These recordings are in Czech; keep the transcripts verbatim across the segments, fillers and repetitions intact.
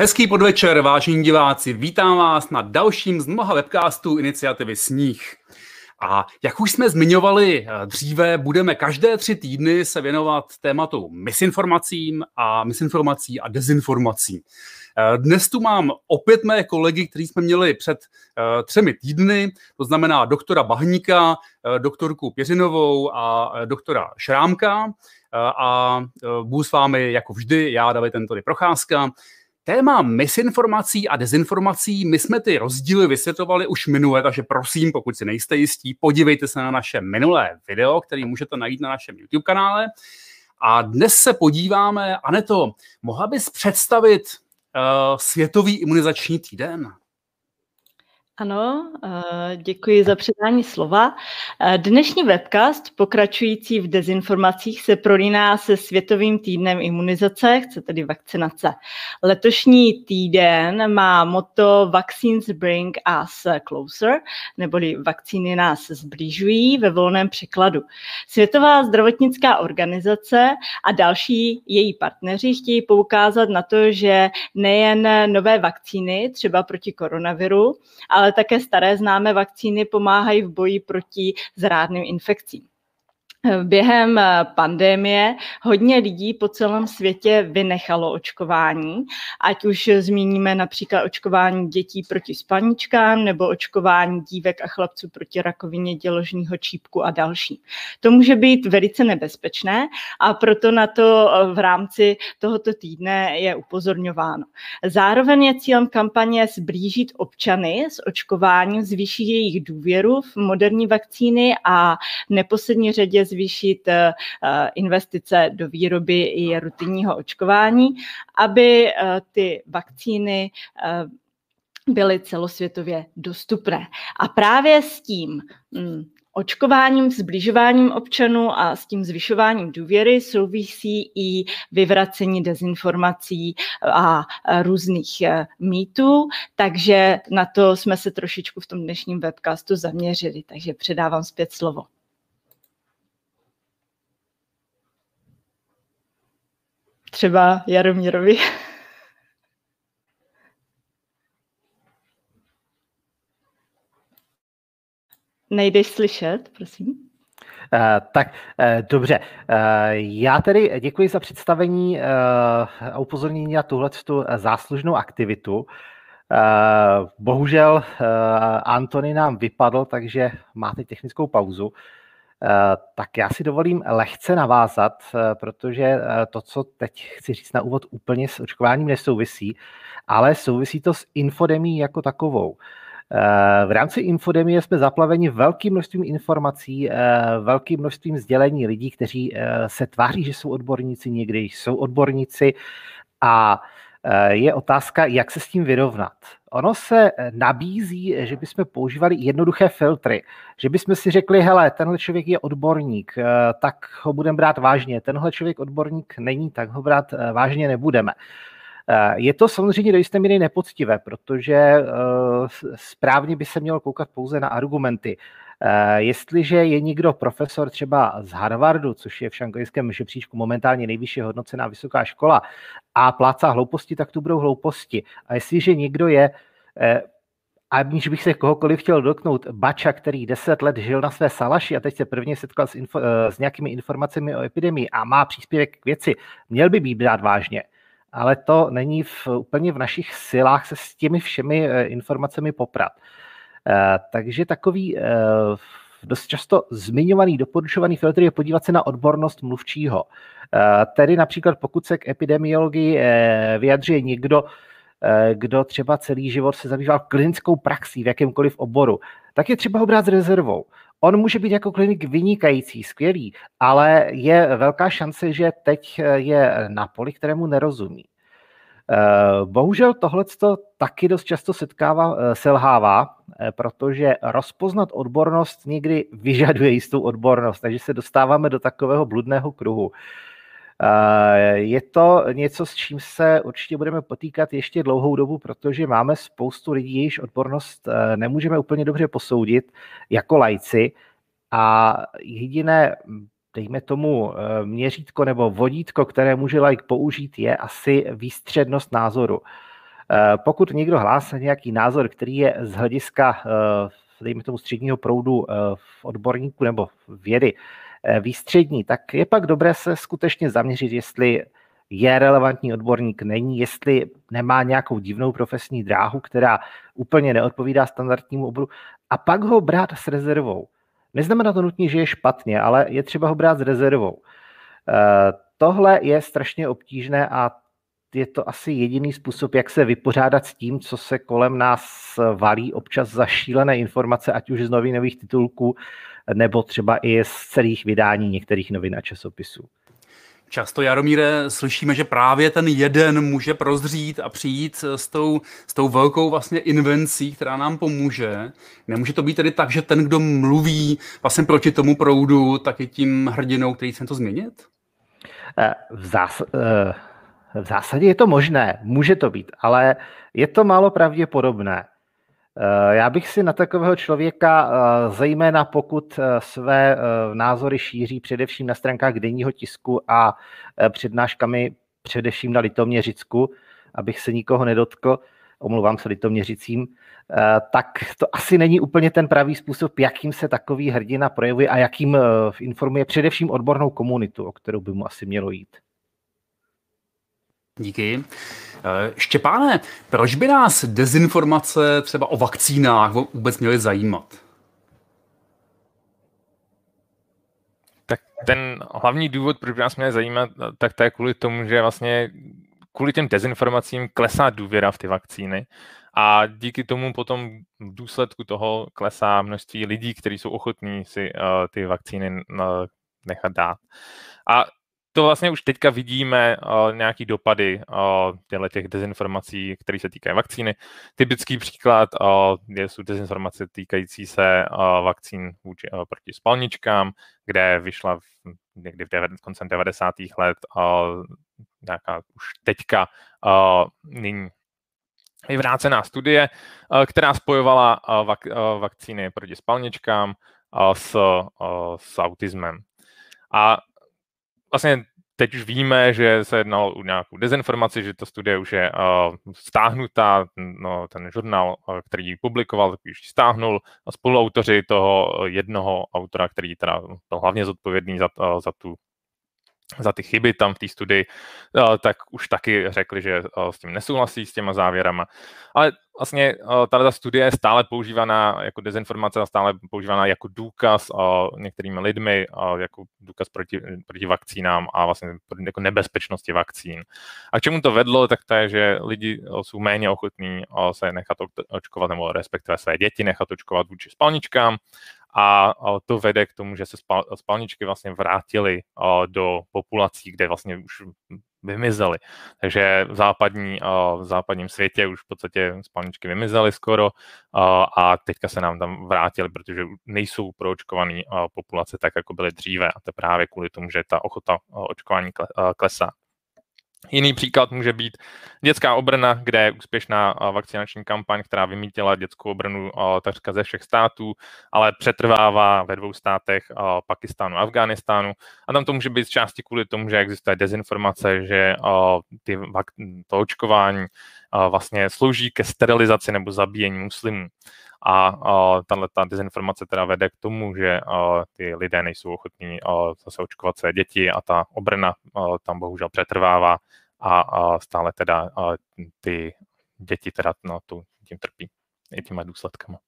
Hezký podvečer, vážení diváci, vítám vás na dalším z mnoha webcastů iniciativy Sníh. A jak už jsme zmiňovali dříve, budeme každé tři týdny se věnovat tématu misinformacím a misinformací a dezinformací. Dnes tu mám opět mé kolegy, který jsme měli před třemi týdny, to znamená doktora Bahníka, doktorku Pěřinovou a doktora Šrámka. A budu s vámi jako vždy, já David Procházka. Téma misinformací a dezinformací, my jsme ty rozdíly vysvětlovali už minule, takže prosím, pokud si nejste jistí, podívejte se na naše minulé video, které můžete najít na našem YouTube kanále. A dnes se podíváme, Aneto, mohla bys představit uh, Světový imunizační týden? Ano, děkuji za předání slova. Dnešní webcast pokračující v dezinformacích se prolíná se Světovým týdnem imunizace, chce tedy vakcinace. Letošní týden má motto Vaccines bring us closer, neboli vakcíny nás zbližují ve volném překladu. Světová zdravotnická organizace a další její partneři chtějí poukázat na to, že nejen nové vakcíny, třeba proti koronaviru, ale ale také staré známé vakcíny pomáhají v boji proti zrádným infekcím. Během pandemie hodně lidí po celém světě vynechalo očkování, ať už zmíníme například očkování dětí proti spalničkám nebo očkování dívek a chlapců proti rakovině děložního čípku a další. To může být velice nebezpečné a proto na to v rámci tohoto týdne je upozorňováno. Zároveň je cílem kampaně zblížit občany s očkováním, zvýšit jejich důvěru v moderní vakcíny a v neposlední řadě zvýšit investice do výroby i rutinního očkování, aby ty vakcíny byly celosvětově dostupné. A právě s tím očkováním, zbližováním občanů a s tím zvyšováním důvěry souvisí i vyvracení dezinformací a různých mýtů, takže na to jsme se trošičku v tom dnešním webcastu zaměřili, takže předávám zpět slovo. Třeba Jaromírovi. Nejdeš slyšet, prosím. Uh, tak, uh, dobře. Uh, já tedy děkuji za představení uh, a upozornění na tuhletu záslužnou aktivitu. Uh, bohužel uh, Antony nám vypadl, takže máte technickou pauzu. Tak já si dovolím lehce navázat, protože to, co teď chci říct na úvod, úplně s očkováním nesouvisí, ale souvisí to s infodemií jako takovou. V rámci infodemie jsme zaplaveni velkým množstvím informací, velkým množstvím sdělení lidí, kteří se tváří, že jsou odborníci, někdy jsou odborníci a je otázka, jak se s tím vyrovnat. Ono se nabízí, že bychom používali jednoduché filtry, že bychom si řekli, hele, tenhle člověk je odborník, tak ho budeme brát vážně, tenhle člověk odborník není, tak ho brát vážně nebudeme. Je to samozřejmě do jisté míry nepoctivé, protože správně by se mělo koukat pouze na argumenty. Jestliže je někdo profesor třeba z Harvardu, což je v anglickém žebříčku momentálně nejvyšší hodnocená vysoká škola, a plácá hlouposti, tak tu budou hlouposti. A jestliže někdo je, aniž bych se kohokoliv chtěl dotknout, bača, který deset let žil na své salaši a teď se prvně setkal s, info, s nějakými informacemi o epidemii a má příspěvek k věci, měl by být brát vážně. Ale to není v, úplně v našich silách se s těmi všemi informacemi poprat. Takže takový dost často zmiňovaný, doporučovaný filtr je podívat se na odbornost mluvčího. Tedy například pokud se k epidemiologii vyjadřuje někdo, kdo třeba celý život se zabýval klinickou praxí v jakémkoliv oboru, tak je třeba ho brát s rezervou. On může být jako klinik vynikající, skvělý, ale je velká šance, že teď je na poli, kterému nerozumí. Bohužel tohleto taky dost často setkává, selhává, protože rozpoznat odbornost někdy vyžaduje jistou odbornost, takže se dostáváme do takového bludného kruhu. Je to něco, s čím se určitě budeme potýkat ještě dlouhou dobu, protože máme spoustu lidí, jejichž odbornost nemůžeme úplně dobře posoudit jako laici a jediné, dejme tomu, měřítko nebo vodítko, které může laik použít, je asi výstřednost názoru. Pokud někdo hlásí nějaký názor, který je z hlediska, dejme tomu, středního proudu v odborníku nebo vědy výstřední, tak je pak dobré se skutečně zaměřit, jestli je relevantní odborník, není, jestli nemá nějakou divnou profesní dráhu, která úplně neodpovídá standardnímu oboru, a pak ho brát s rezervou. Neznamená to nutně, že je špatně, ale je třeba ho brát s rezervou. Tohle je strašně obtížné a je to asi jediný způsob, jak se vypořádat s tím, co se kolem nás valí občas za šílené informace, ať už z novinových titulků, nebo třeba i z celých vydání některých novin a časopisů. Často, Jaromíre, slyšíme, že právě ten jeden může prozřít a přijít s tou, s tou velkou vlastně invencí, která nám pomůže. Nemůže to být tedy tak, že ten, kdo mluví vlastně proti tomu proudu, tak je tím hrdinou, který chce to změnit? V zásadě... V zásadě je to možné, může to být, ale je to málo pravděpodobné. Já bych si na takového člověka, zejména pokud své názory šíří především na stránkách denního tisku a přednáškami především na Litoměřicku, abych se nikoho nedotkl, omlouvám se Litoměřicím, tak to asi není úplně ten pravý způsob, jakým se takový hrdina projevuje a jakým informuje především odbornou komunitu, o kterou by mu asi mělo jít. Díky. Štěpáne, proč by nás dezinformace třeba o vakcínách vůbec měly zajímat? Tak ten hlavní důvod, proč by nás měly zajímat, tak to je kvůli tomu, že vlastně kvůli těm dezinformacím klesá důvěra v ty vakcíny a díky tomu potom v důsledku toho klesá množství lidí, kteří jsou ochotní si uh, ty vakcíny uh, nechat dát. A to vlastně už teďka vidíme uh, nějaký dopady uh, těch dezinformací, které se týkají vakcíny. Typický příklad uh, jsou dezinformace týkající se uh, vakcín vůči, uh, proti spalničkám, kde vyšla v, někdy v dev, koncem devadesátých let uh, nějaká už teďka uh, nyní vyvrácená studie, uh, která spojovala uh, vak, uh, vakcíny proti spalničkám uh, s, uh, s autismem. A vlastně teď už víme, že se jednalo o nějakou dezinformaci, že ta studie už je uh, stáhnutá, no, ten žurnál, uh, který ji publikoval, tak už ji stáhnul, a spoluautoři toho jednoho autora, který teda byl hlavně zodpovědný za, uh, za, tu, za ty chyby tam v té studii, uh, tak už taky řekli, že uh, s tím nesouhlasí, s těma závěrama. Ale vlastně uh, tato studie je stále používaná jako dezinformace a stále používaná jako důkaz uh, některými lidmi, uh, jako důkaz proti, proti vakcínám a vlastně jako nebezpečnosti vakcín. A k čemu to vedlo, tak to je, že lidi uh, jsou méně ochotní uh, se nechat očkovat, nebo respektive své děti nechat očkovat vůči spalničkám a uh, to vede k tomu, že se spal, spalničky vlastně vrátily uh, do populací, kde vlastně už vymizely. Takže v, západní, v západním světě už v podstatě spalničky vymizely skoro a teďka se nám tam vrátily, protože nejsou proočkované populace tak, jako byly dříve, a to právě kvůli tomu, že ta ochota očkování klesá. Jiný příklad může být dětská obrna, kde je úspěšná vakcinační kampaň, která vymítila dětskou obrnu takřka ze všech států, ale přetrvává ve dvou státech, Pakistánu a Afghánistánu. A tam to může být z části kvůli tomu, že existuje dezinformace, že ty, to očkování vlastně slouží ke sterilizaci nebo zabíjení muslimů. A tahle ta dezinformace teda vede k tomu, že ty lidé nejsou ochotní zase očkovat své děti a ta obrna tam bohužel přetrvává a stále teda ty děti teda no, tím trpí i těma důsledkama.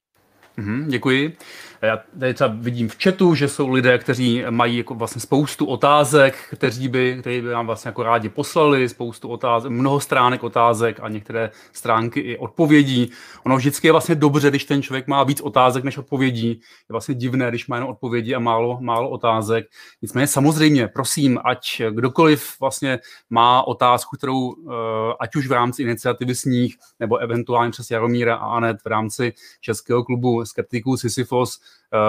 Mm-hmm, děkuji. Já tady třeba vidím v chatu, že jsou lidé, kteří mají jako vlastně spoustu otázek, kteří by, kteří by nám vlastně jako rádi poslali spoustu otázek, mnoho stránek otázek a některé stránky i odpovědí. Ono vždycky je vlastně dobře, když ten člověk má víc otázek než odpovědí. Je vlastně divné, když má jenom odpovědi a málo, málo otázek. Nicméně samozřejmě, prosím, ať kdokoliv vlastně má otázku, kterou ať už v rámci iniciativy Sníh nebo eventuálně přes Jaromíra a Anet v rámci Českého klubu skeptiků Sisyfos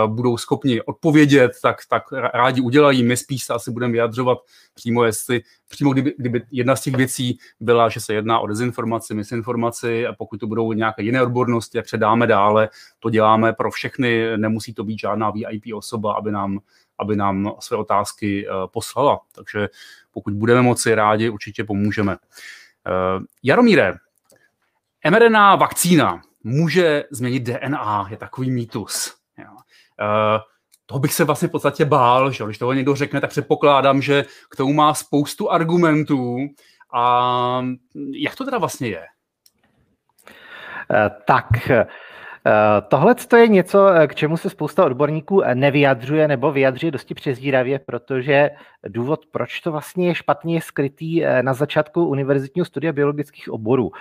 uh, budou schopni odpovědět, tak, tak rádi udělají. My spíš se asi budeme vyjadřovat přímo, jestli, přímo kdyby, kdyby jedna z těch věcí byla, že se jedná o dezinformaci, misinformaci a pokud to budou nějaké jiné odbornosti, jak předáme dále, to děláme pro všechny, nemusí to být žádná V I P osoba, aby nám, aby nám své otázky uh, poslala. Takže pokud budeme moci, rádi určitě pomůžeme. Uh, Jaromíre, em er en á vakcína může změnit dé en á, je takový mýtus. Jo. Uh, toho bych se vlastně v podstatě bál, že když toho někdo řekne, tak předpokládám, že k tomu má spoustu argumentů. A jak to teda vlastně je? Tak, tohle je něco, k čemu se spousta odborníků nevyjadřuje nebo vyjadřuje dosti přezíravě, protože důvod, proč to vlastně je špatně, je skrytý na začátku univerzitního studia biologických oborů.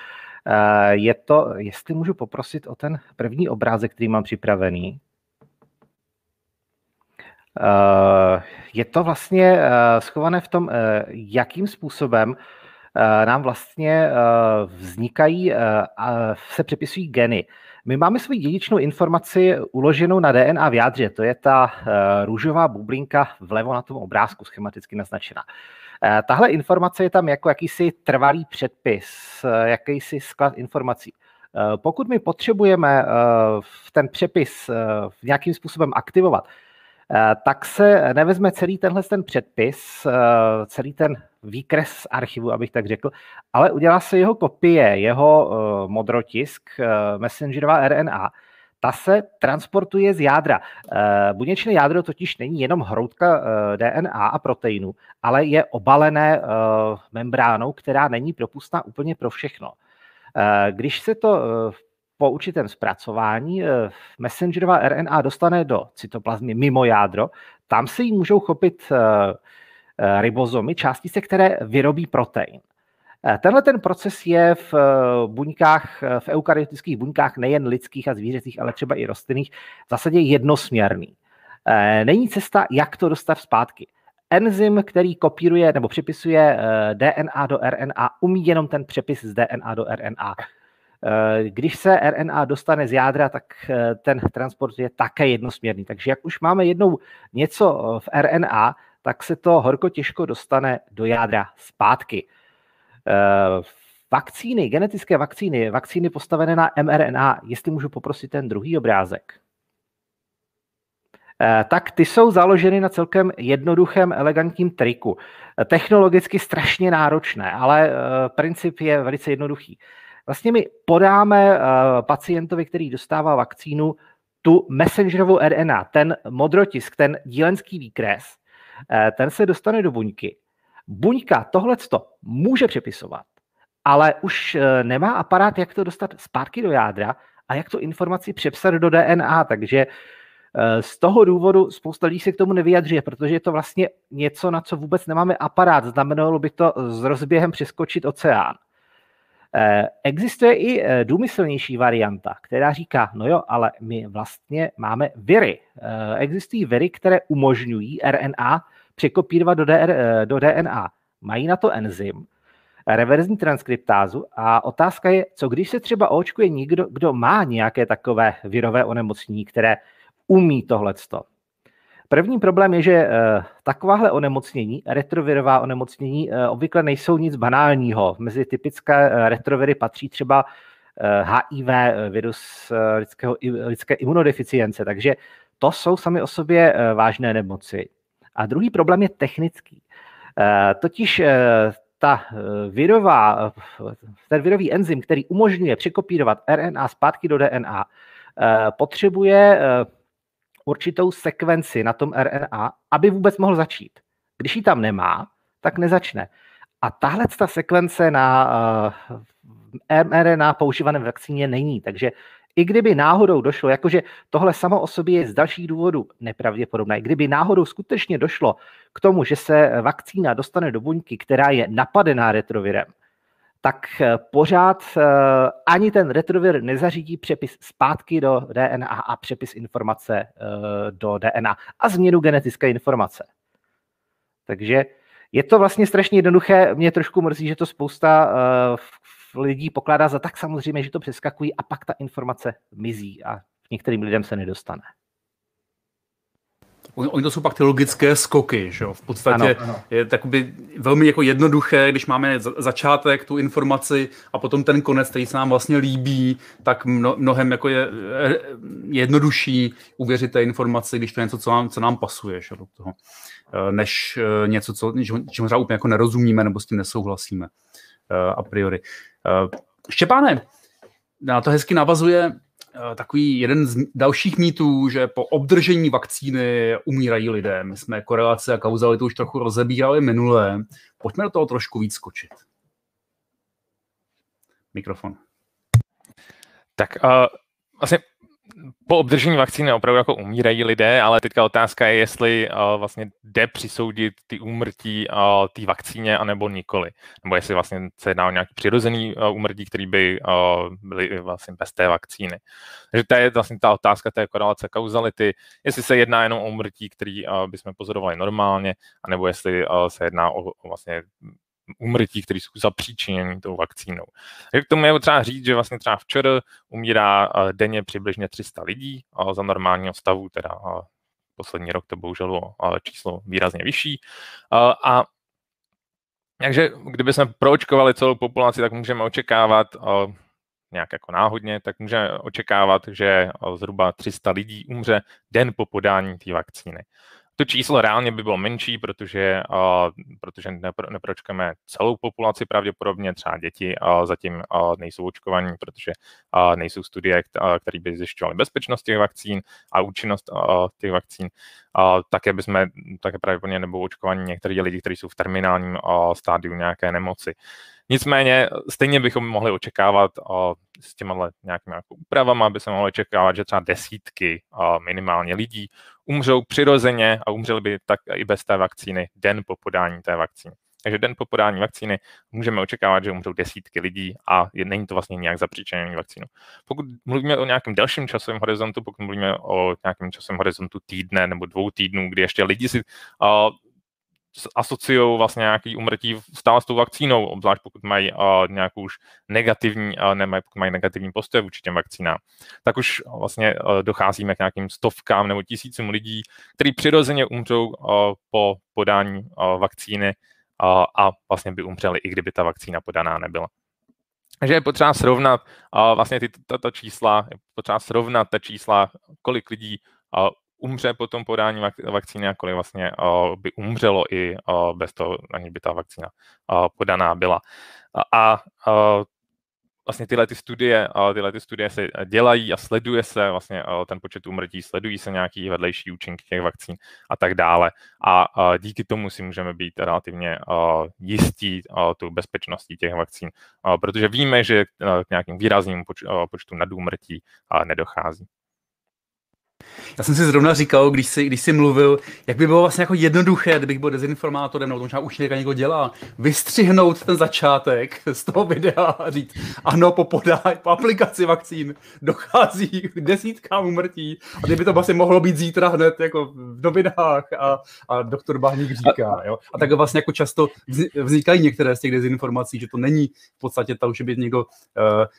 Je to, jestli můžu poprosit o ten první obrázek, který mám připravený. Je to vlastně schované v tom, jakým způsobem nám vlastně vznikají a se přepisují geny. My máme svou dědičnou informaci uloženou na dé en á v jádře, to je ta růžová bublinka vlevo na tom obrázku schematicky naznačená. Tahle informace je tam jako jakýsi trvalý předpis, jakýsi sklad informací. Pokud my potřebujeme ten přepis nějakým způsobem aktivovat, tak se nevezme celý tenhle ten předpis, celý ten výkres archivu, abych tak řekl, ale udělá se jeho kopie, jeho modrotisk, messengerová er en á, ta se transportuje z jádra. Buněčné jádro totiž není jenom hroutka dé en á a proteinu, ale je obalené membránou, která není propustná úplně pro všechno. Když se to po určitém zpracování messengerová er en á dostane do cytoplazmy mimo jádro, tam se jí můžou chopit ribozomy, částice, které vyrobí protein. Tenhle ten proces je v buňkách, v eukaryotických buňkách nejen lidských a zvířecích, ale třeba i rostlinných, v zásadě jednosměrný. Není cesta, jak to dostat zpátky. Enzym, který kopíruje nebo přepisuje dé en á do er en á, umí jenom ten přepis z dé en á do er en á. Když se er en á dostane z jádra, tak ten transport je také jednosměrný. Takže jak už máme jednou něco v er en á, tak se to horko těžko dostane do jádra zpátky. Vakcíny, genetické vakcíny, vakcíny postavené na em er en á, jestli můžu poprosit ten druhý obrázek, tak ty jsou založeny na celkem jednoduchém, elegantním triku. Technologicky strašně náročné, ale princip je velice jednoduchý. Vlastně my podáme pacientovi, který dostává vakcínu, tu messengerovou er en á, ten modrotisk, ten dílenský výkres, ten se dostane do buňky. Buňka tohleto může přepisovat, ale už nemá aparát, jak to dostat zpátky do jádra a jak tu informaci přepsat do dé en á, takže z toho důvodu spousta lidí se k tomu nevyjadřuje, protože je to vlastně něco, na co vůbec nemáme aparát, znamenalo by to s rozběhem přeskočit oceán. Existuje i důmyslnější varianta, která říká, no jo, ale my vlastně máme viry. Existují viry, které umožňují er en á překopírovat do, do dé en á. Mají na to enzym, reverzní transkriptázu a otázka je, co když se třeba očkuje někdo, kdo má nějaké takové virové onemocnění, které umí tohleto. První problém je, že takováhle onemocnění, retrovirová onemocnění, obvykle nejsou nic banálního. Mezi typické retroviry patří třeba há í vé, virus lidského, lidské imunodeficience, takže to jsou sami o sobě vážné nemoci. A druhý problém je technický. Totiž ta virová, ten virový enzym, který umožňuje překopírovat er en á zpátky do dé en á, potřebuje určitou sekvenci na tom er en á, aby vůbec mohl začít. Když ji tam nemá, tak nezačne. A tahle ta sekvence na em er en á používaném vakcíně není. Takže i kdyby náhodou došlo, jakože tohle samo o sobě je z dalších důvodů nepravděpodobné, i kdyby náhodou skutečně došlo k tomu, že se vakcína dostane do buňky, která je napadená retrovirem, tak pořád ani ten retrovir nezařídí přepis zpátky do dé en á a přepis informace do dé en á a změnu genetické informace. Takže je to vlastně strašně jednoduché. Mě trošku mrzí, že to spousta lidí pokládá za tak samozřejmě, že to přeskakují a pak ta informace mizí a některým lidem se nedostane. Oni to jsou pak ty logické skoky, že jo? V podstatě ano, ano. Je takoby velmi jako jednoduché, když máme začátek, tu informaci a potom ten konec, který se nám vlastně líbí, tak mno, mnohem jako je jednodušší uvěřit té informaci, když to je něco, co nám, co nám pasuje, že do toho, než něco, co, čemu třeba úplně jako nerozumíme nebo s tím nesouhlasíme a priori. Štěpáne, na to hezky navazuje takový jeden z dalších mýtů, že po obdržení vakcíny umírají lidé. My jsme korelace a kauzalitu už trochu rozebírali minule. Pojďme do toho trošku víc skočit. Mikrofon. Tak uh, vlastně po obdržení vakcíny opravdu jako umírají lidé, ale teďka otázka je, jestli uh, vlastně jde přisoudit ty úmrtí uh, té vakcíně, anebo nikoli. Nebo jestli vlastně se jedná o nějaký přirozený uh, úmrtí, který by uh, byly vlastně bez té vakcíny. Takže to je vlastně ta otázka té korelace kauzality, jestli se jedná jenom o úmrtí, který uh, bychom pozorovali normálně, anebo jestli uh, se jedná o, o vlastně úmrtí, které jsou zapříčiněny tou vakcínou. Takže k tomu je třeba říct, že vlastně třeba včera umírá denně přibližně tři sta lidí za normálního stavu, teda poslední rok to bohužel číslo výrazně vyšší. A takže kdyby jsme proočkovali celou populaci, tak můžeme očekávat, nějak jako náhodně, tak můžeme očekávat, že zhruba tři sta lidí umře den po podání té vakcíny. To číslo reálně by bylo menší, protože, uh, protože nepro, nepročkáme celou populaci, pravděpodobně třeba děti uh, zatím uh, nejsou očkovaní, protože uh, nejsou studie, které by zjišťovaly bezpečnost těch vakcín a účinnost uh, těch vakcín. Uh, také bychom také pravděpodobně nebudou očkovaní některé lidi, kteří jsou v terminálním uh, stádiu nějaké nemoci. Nicméně stejně bychom mohli očekávat uh, s těma nějakými jako úpravami, aby se mohli očekávat, že třeba desítky uh, minimálně lidí umřou přirozeně a umřeli by tak i bez té vakcíny den po podání té vakcíny. Takže den po podání vakcíny můžeme očekávat, že umřou desítky lidí a je, není to vlastně nějak zapříčiněný vakcínou. Pokud mluvíme o nějakém dalším časovém horizontu, pokud mluvíme o nějakém časovém horizontu týdne nebo dvou týdnů, kdy ještě lidi si uh, asociují vlastně nějaký umrtí stále s tou vakcínou, obzvlášť pokud mají uh, nějakou už negativní, uh, nemají, pokud mají negativní postoj vůči těm vakcínám, tak už uh, vlastně uh, docházíme k nějakým stovkám nebo tisícům lidí, kteří přirozeně umřou uh, po podání uh, vakcíny uh, a vlastně by umřeli, i kdyby ta vakcína podaná nebyla. Takže je potřeba srovnat uh, vlastně tato čísla, je potřeba srovnat ta čísla, kolik lidí uh, umře po tom podání vakcíny a kolik vlastně uh, by umřelo i uh, bez toho, aniž by ta vakcína uh, podaná byla. A uh, vlastně tyhle ty studie, uh, tyhle ty studie se dělají a sleduje se vlastně uh, ten počet úmrtí, sledují se nějaký vedlejší účinky těch vakcín a tak dále. A uh, díky tomu si můžeme být relativně uh, jistí uh, tou bezpečností těch vakcín, uh, protože víme, že uh, k nějakým výrazným poč- uh, počtu nadúmrtí uh, nedochází. Já jsem si zrovna říkal, když si, když si mluvil, jak by bylo vlastně jako jednoduché, kdybych byl dezinformátorem, nebo to možná už někdo dělá, vystřihnout ten začátek z toho videa a říct, ano, po podání, po aplikaci vakcín dochází k desítkám úmrtí a kdyby to vlastně mohlo být zítra hned jako v novinách a, a doktor Bahník říká. Jo? A tak vlastně jako často vznikají některé z těch dezinformací, že to není v podstatě tak, že by někdo,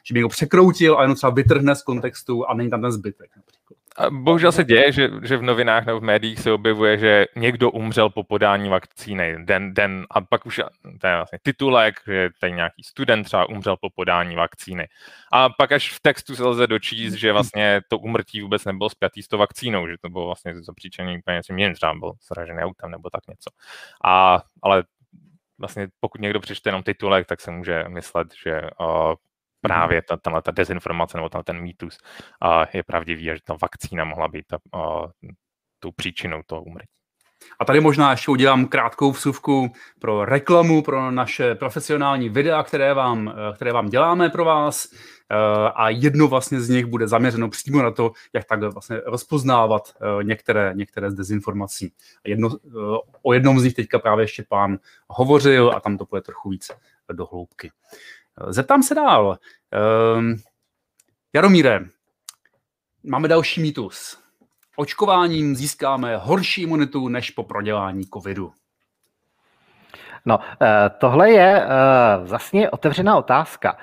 že by někdo překroutil a jenom třeba vytrhne z kontextu a není tam ten zbytek například. Bohužel se děje, že, že v novinách nebo v médiích se objevuje, že někdo umřel po podání vakcíny den, den a pak už to je vlastně titulek, že tady nějaký student třeba umřel po podání vakcíny. A pak až v textu se lze dočíst, že vlastně to úmrtí vůbec nebylo spjatý s tou vakcínou, že to bylo vlastně zapříčený úplně něčím jiným, třeba byl sražený autem nebo tak něco. A, ale vlastně pokud někdo přečte jenom titulek, tak se může myslet, že uh, právě ta, ta, ta dezinformace nebo ta, ten mýtus uh, je pravdivý, že ta vakcína mohla být ta, uh, tou příčinou toho úmrtí. A tady možná ještě udělám krátkou vsuvku pro reklamu, pro naše profesionální videa, které vám, které vám děláme pro vás. A jedno vlastně z nich bude zaměřeno přímo na to, jak takhle vlastně rozpoznávat některé, některé z dezinformací. Jedno, o jednom z nich teďka právě Štěpán hovořil a tam to bude trochu víc do hloubky. Zeptám se dál. Um, Jaromíre, máme další mýtus. Očkováním získáme horší imunitu než po prodělání covidu. No, tohle je vlastně otevřená otázka.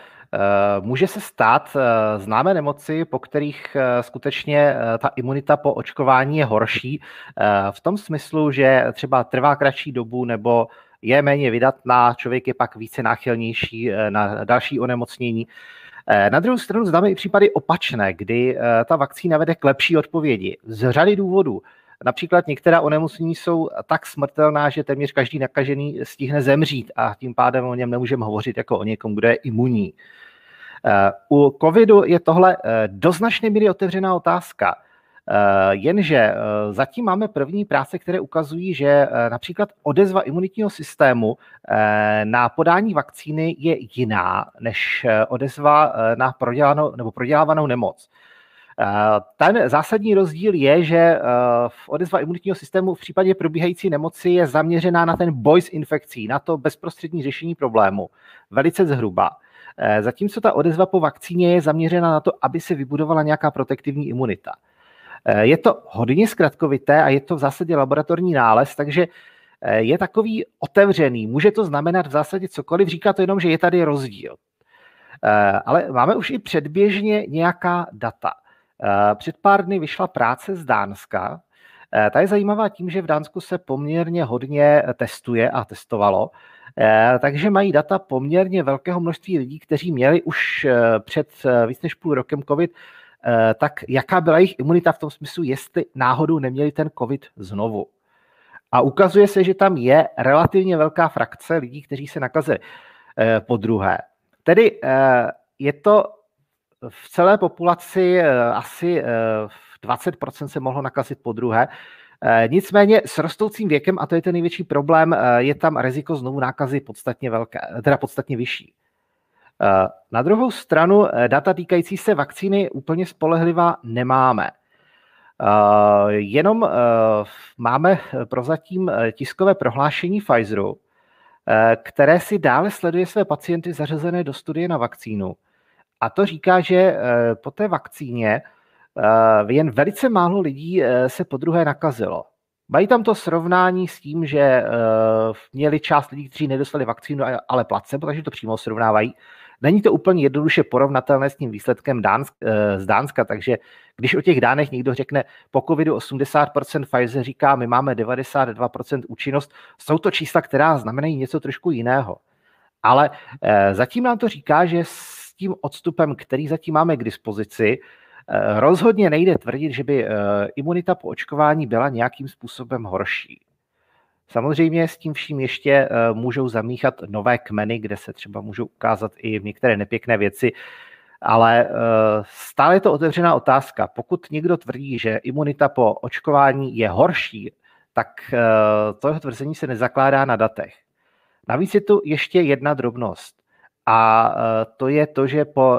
Může se stát známé nemoci, po kterých skutečně ta imunita po očkování je horší, v tom smyslu, že třeba trvá kratší dobu nebo je méně vydatná, člověk je pak více náchylnější na další onemocnění. Na druhou stranu známe i případy opačné, kdy ta vakcína vede k lepší odpovědi z řady důvodů. Například některá onemocnění jsou tak smrtelná, že téměř každý nakažený stihne zemřít a tím pádem o něm nemůžeme hovořit jako o někom, kdo je imunní. U covidu je tohle do značné míry otevřená otázka. Jenže zatím máme první práce, které ukazují, že například odezva imunitního systému na podání vakcíny je jiná než odezva na prodělanou nebo prodělávanou nemoc. Ten zásadní rozdíl je, že odezva imunitního systému v případě probíhající nemoci je zaměřená na ten boj s infekcí, na to bezprostřední řešení problému, velice zhruba. Zatímco ta odezva po vakcíně je zaměřena na to, aby se vybudovala nějaká protektivní imunita. Je to hodně zkratkovité a je to v zásadě laboratorní nález, takže je takový otevřený. Může to znamenat v zásadě cokoliv, říká to jenom, že je tady rozdíl. Ale máme už i předběžně nějaká data. Před pár dny vyšla práce z Dánska. Ta je zajímavá tím, že v Dánsku se poměrně hodně testuje a testovalo, takže mají data poměrně velkého množství lidí, kteří měli už před víc než půl rokem covid, tak jaká byla jejich imunita v tom smyslu, jestli náhodou neměli ten covid znovu. A ukazuje se, že tam je relativně velká frakce lidí, kteří se nakazili podruhé. Tedy je to v celé populaci asi dvacet procent se mohlo nakazit podruhé. Nicméně s rostoucím věkem, a to je ten největší problém, je tam riziko znovu nákazy podstatně velké, teda podstatně vyšší. Na druhou stranu data týkající se vakcíny úplně spolehlivá nemáme. Jenom máme prozatím tiskové prohlášení Pfizeru, které si dále sleduje své pacienty zařazené do studie na vakcínu. A to říká, že po té vakcíně jen velice málo lidí se podruhé nakazilo. Mají tam to srovnání s tím, že měli část lidí, kteří nedostali vakcínu, ale placebo, takže to přímo srovnávají. Není to úplně jednoduše porovnatelné s tím výsledkem Dánsk, z Dánska, takže když o těch Dánech někdo řekne po covidu osmdesát procent Pfizer říká, my máme devadesát dva procent účinnost, jsou to čísla, která znamenají něco trošku jiného. Ale zatím nám to říká, že s tím odstupem, který zatím máme k dispozici, rozhodně nejde tvrdit, že by imunita po očkování byla nějakým způsobem horší. Samozřejmě s tím vším ještě můžou zamíchat nové kmeny, kde se třeba můžou ukázat i některé nepěkné věci, ale stále je to otevřená otázka. Pokud někdo tvrdí, že imunita po očkování je horší, tak to jeho tvrzení se nezakládá na datech. Navíc je tu ještě jedna drobnost a to je to, že po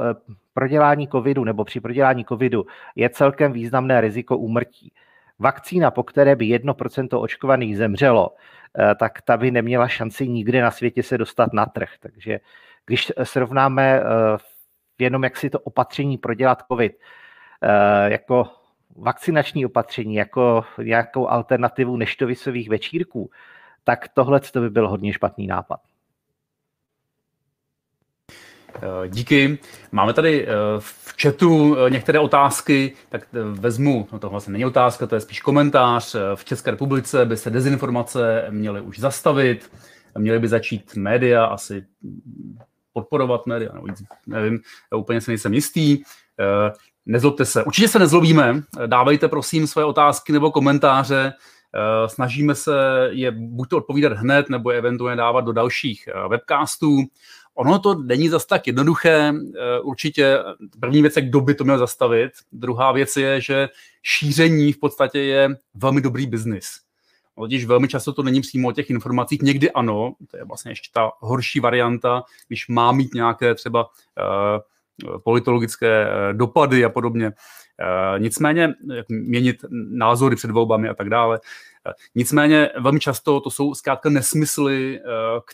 prodělání covidu nebo při prodělání covidu je celkem významné riziko úmrtí. Vakcína, po které by jedno procento očkovaných zemřelo, tak ta by neměla šanci nikdy na světě se dostat na trh. Takže když srovnáme jenom, jak si to opatření prodělat covid, jako vakcinační opatření, jako nějakou alternativu neštovicových večírků, tak tohle to by byl hodně špatný nápad. Díky. Máme tady v chatu některé otázky, tak vezmu, no to vlastně není otázka, to je spíš komentář. V České republice by se dezinformace měly už zastavit, měly by začít média asi podporovat média, no, nevím, úplně se nejsem jistý. Nezlobte se, určitě se nezlobíme, dávejte prosím své otázky nebo komentáře, snažíme se je buď to odpovídat hned, nebo eventuálně dávat do dalších webcastů. Ono to není zas tak jednoduché, určitě první věc je, kdo by to měl zastavit, druhá věc je, že šíření v podstatě je velmi dobrý biznis. Totiž velmi často to není přímo o těch informacích, někdy ano, to je vlastně ještě ta horší varianta, když má mít nějaké třeba politologické dopady a podobně. Nicméně měnit názory před volbami a tak dále. Nicméně velmi často to jsou zkrátka nesmysly,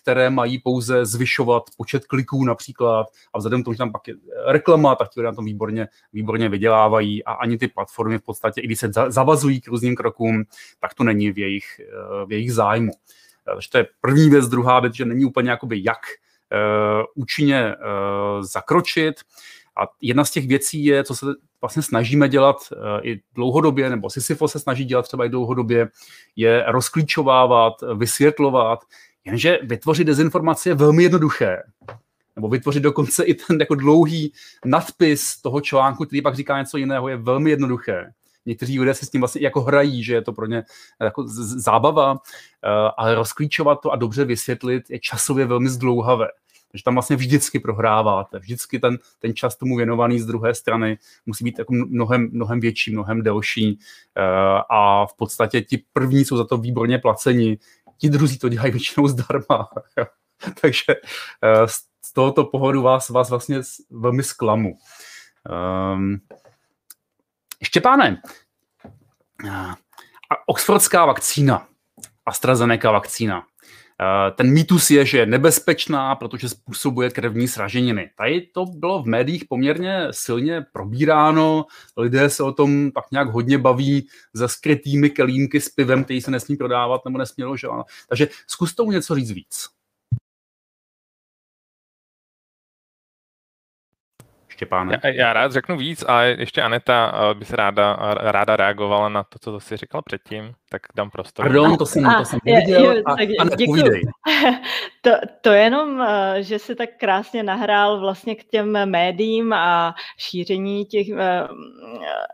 které mají pouze zvyšovat počet kliků například a vzhledem k tomu, že tam pak je reklama, tak ti na tom výborně, výborně vydělávají a ani ty platformy v podstatě, i když se zavazují k různým krokům, tak to není v jejich, v jejich zájmu. Takže to je první věc, druhá věc, že není úplně jakoby jak účinně zakročit. A jedna z těch věcí je, co se vlastně snažíme dělat i dlouhodobě, nebo Sisyfos se snaží dělat třeba i dlouhodobě, je rozklíčovávat, vysvětlovat, jenže vytvořit dezinformaci je velmi jednoduché. Nebo vytvořit dokonce i ten jako dlouhý nadpis toho článku, který pak říká něco jiného, je velmi jednoduché. Někteří lidé si s tím vlastně jako hrají, že je to pro ně jako zábava, ale rozklíčovat to a dobře vysvětlit je časově velmi zdlouhavé. že tam vlastně vždycky prohráváte. Vždycky ten, ten čas tomu věnovaný z druhé strany musí být jako mnohem, mnohem větší, mnohem delší a v podstatě ti první jsou za to výborně placeni, ti druzí to dělají většinou zdarma. Takže z tohoto pohledu vás, vás vlastně velmi zklamu. Um, Štěpáne, oxfordská vakcína, AstraZeneca vakcína. Ten mýtus je, že je nebezpečná, protože způsobuje krevní sraženiny. Tady to bylo v médiích poměrně silně probíráno, lidé se o tom tak nějak hodně baví za skrytými kelímky s pivem, který se nesmí prodávat nebo nesmělo, že ano. Takže zkus tomu něco říct víc. Štěpáne. Já, já rád řeknu víc a ještě Aneta by se ráda, ráda reagovala na to, co jsi říkal předtím, tak dám prostor. Pardon, to jsem, a, to jsem je, viděl. Je, a, děkuji. To, to jenom, že jsi tak krásně nahrál vlastně k těm médiím a šíření těch uh,